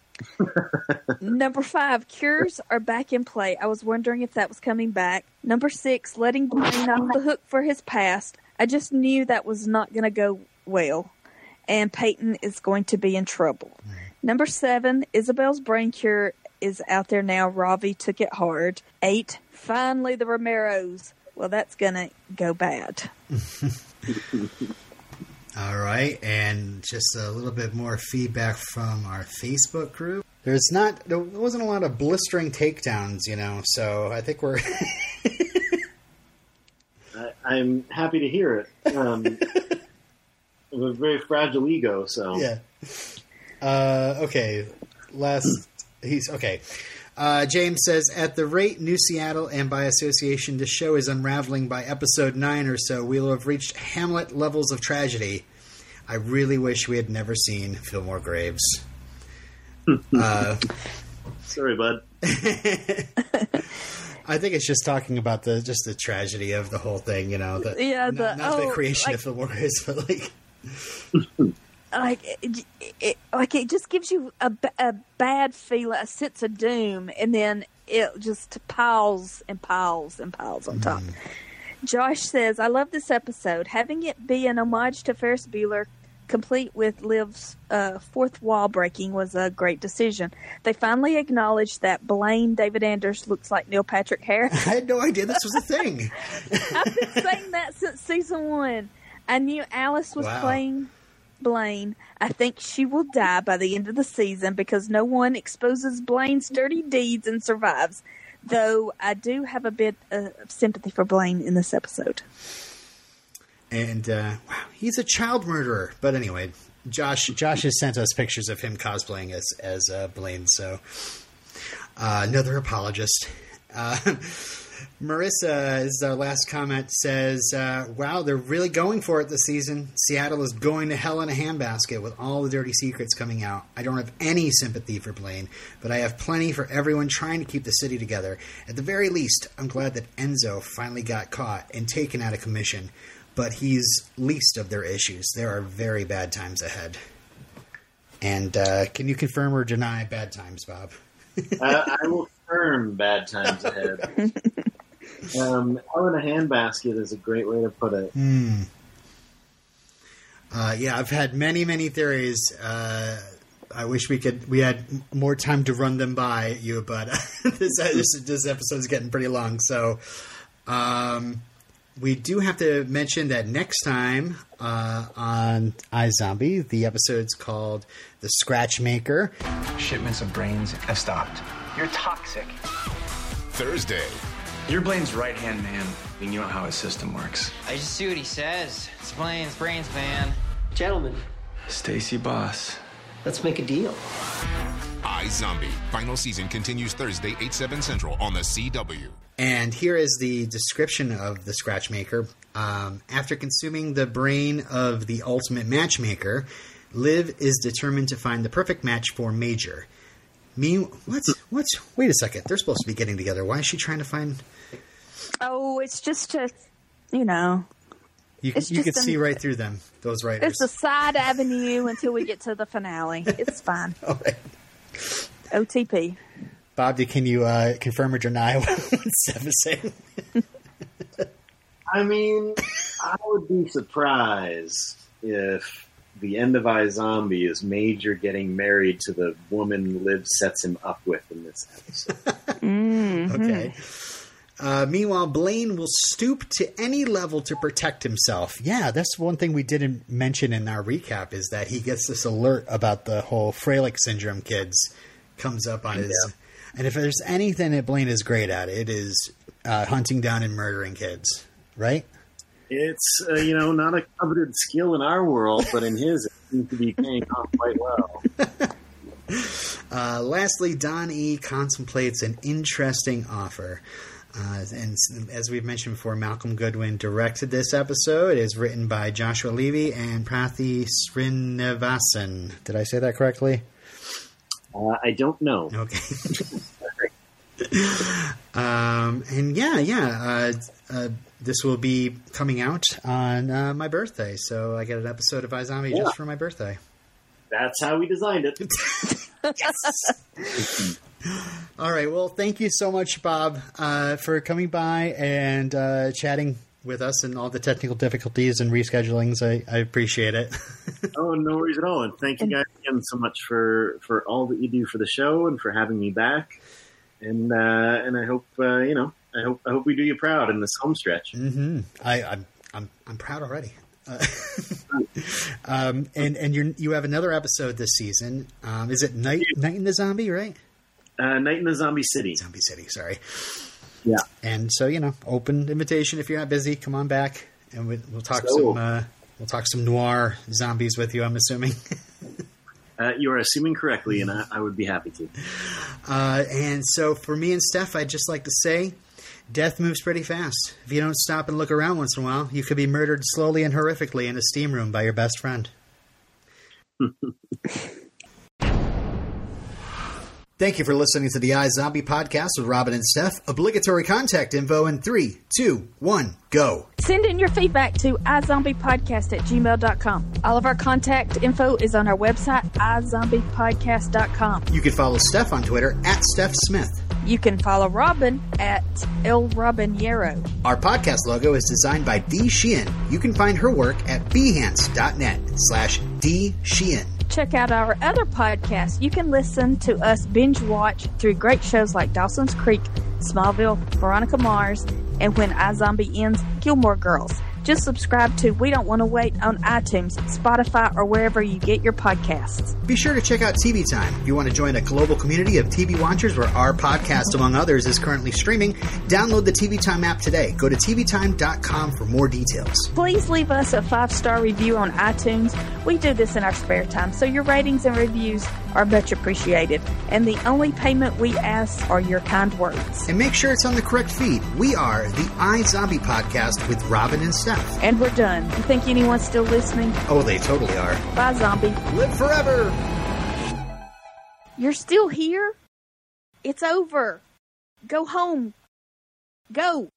Number five, cures are back in play. I was wondering if that was coming back. Number six, letting Blaine off the hook for his past. I just knew that was not going to go well, and Peyton is going to be in trouble. Mm. Number seven, Isabel's brain cure is out there now. Ravi took it hard. Eight, finally the Romeros. Well, that's going to go bad. All right, and just a little bit more feedback from our Facebook group. There's not, there wasn't a lot of blistering takedowns, you know, so I think we're... I, I'm happy to hear it. Um, I have a very fragile ego, so... Yeah. Uh, okay, last... he's okay. Uh, James says, at the rate New Seattle and by association this show is unraveling by episode nine or so, we'll have reached Hamlet levels of tragedy. I really wish we had never seen Fillmore Graves. uh, Sorry, bud. I think it's just talking about the just the tragedy of the whole thing, you know. The, yeah, the, not, not oh, the creation like, of Fillmore Graves, but like... Like it, it, like, it just gives you a, a bad feeling, a sense of doom, and then it just piles and piles and piles on top. Mm. Josh says, I love this episode. Having it be an homage to Ferris Bueller, complete with Liv's uh, fourth wall breaking, was a great decision. They finally acknowledged that Blaine David Anders looks like Neil Patrick Harris. I had no idea this was a thing. I've been saying that since season one. I knew Alice was wow. playing... Blaine. I think she will die by the end of the season because no one exposes Blaine's dirty deeds and survives, though I do have a bit of sympathy for Blaine in this episode. And uh, wow, he's a child murderer. But anyway, Josh Josh has sent us pictures of him cosplaying as, as uh, Blaine, so uh, another apologist. Uh, Marissa, this is our last comment, says, uh, wow, they're really going for it this season. Seattle is going to hell in a handbasket with all the dirty secrets coming out. I don't have any sympathy for Blaine, but I have plenty for everyone trying to keep the city together. At the very least, I'm glad that Enzo finally got caught and taken out of commission, but he's least of their issues. There are very bad times ahead. And uh, can you confirm or deny bad times, Bob? I, I will confirm bad times ahead. Um, hell in a handbasket is a great way to put it. Mm. Uh, yeah, I've had many, many theories. Uh, I wish we could we had more time to run them by you, but uh, this, this this episode's getting pretty long. So um, we do have to mention that next time uh, on iZombie, the episode's called "The Scratch Maker." Shipments of brains have stopped. You're toxic. Thursday. You're Blaine's right-hand man, and you know how his system works. I just see what he says. It's Blaine's brains, man. Gentlemen. Stacy Boss. Let's make a deal. iZombie. Final season continues Thursday, eight, seven Central on the C W. And here is the description of the Scratch Maker. Um, after consuming the brain of the ultimate matchmaker, Liv is determined to find the perfect match for Major. Me? What? What? Wait a second. They're supposed to be getting together. Why is she trying to find... Oh, it's just to, you know... You, you can see right through them, those writers. It's a side avenue until we get to the finale. It's fine. All right. O T P. Bob, can you uh, confirm or deny what Steph is saying? I mean, I would be surprised if... the end of iZombie is Major getting married to the woman Liv sets him up with in this episode. Mm-hmm. Okay. Uh, meanwhile, Blaine will stoop to any level to protect himself. Yeah, that's one thing we didn't mention in our recap is that he gets this alert about the whole Frelich Syndrome kids comes up on yeah. his... And if there's anything that Blaine is great at, it is uh, hunting down and murdering kids, right? It's, uh, you know, not a coveted skill in our world, but in his, it seems to be paying off quite well. Uh, lastly, Don E. contemplates an interesting offer. Uh, and as we've mentioned before, Malcolm Goodwin directed this episode. It is written by Joshua Levy and Prathi Srinivasan. Did I say that correctly? Uh, I don't know. Okay. um, and yeah, yeah, uh, uh this will be coming out on uh, my birthday, so I get an episode of iZombie yeah. just for my birthday. That's how we designed it. Yes! All right, well, thank you so much, Bob, uh, for coming by and uh, chatting with us and all the technical difficulties and reschedulings. I, I appreciate it. Oh, no worries at all. And thank you guys again so much for, for all that you do for the show and for having me back. And, uh, and I hope, uh, you know, I hope, I hope we do you proud in this home stretch. Mm-hmm. I, I'm, I'm, I'm proud already. Uh, um, and, and you you have another episode this season. Um, is it night, night in the Zombie, right? Uh, night in the Zombie City, Zombie City. Sorry. Yeah. And so, you know, open invitation. If you're not busy, come on back and we, we'll talk so, some, uh, we'll talk some noir zombies with you. I'm assuming. Uh, you are assuming correctly, and I, I would be happy to. Uh, and so for me and Steph, I'd just like to say, death moves pretty fast. If you don't stop and look around once in a while, you could be murdered slowly and horrifically in a steam room by your best friend. Thank you for listening to the iZombie podcast with Robin and Steph. Obligatory contact info in three, two, one, go. Send in your feedback to iZombiePodcast at gmail dot com. All of our contact info is on our website, i zombie podcast dot com. You can follow Steph on Twitter at Steph Smith. You can follow Robin at LRobinYero. Our podcast logo is designed by Dee Sheehan. You can find her work at behance.net slash Dee Sheehan. Check out our other podcasts. You can listen to us binge watch through great shows like Dawson's Creek, Smallville, Veronica Mars, and When iZombie Ends, Gilmore Girls. Just subscribe to We Don't Want to Wait on iTunes, Spotify, or wherever you get your podcasts. Be sure to check out T V Time. If you want to join a global community of T V watchers where our podcast, among others, is currently streaming, download the T V Time app today. Go to T V Time dot com for more details. Please leave us a five-star review on iTunes. We do this in our spare time, so your ratings and reviews are much appreciated. And the only payment we ask are your kind words. And make sure it's on the correct feed. We are the iZombie Podcast with Robin and Steph. And we're done. You think anyone's still listening? Oh, they totally are. Bye, zombie. Live forever. You're still here? It's over. Go home. Go.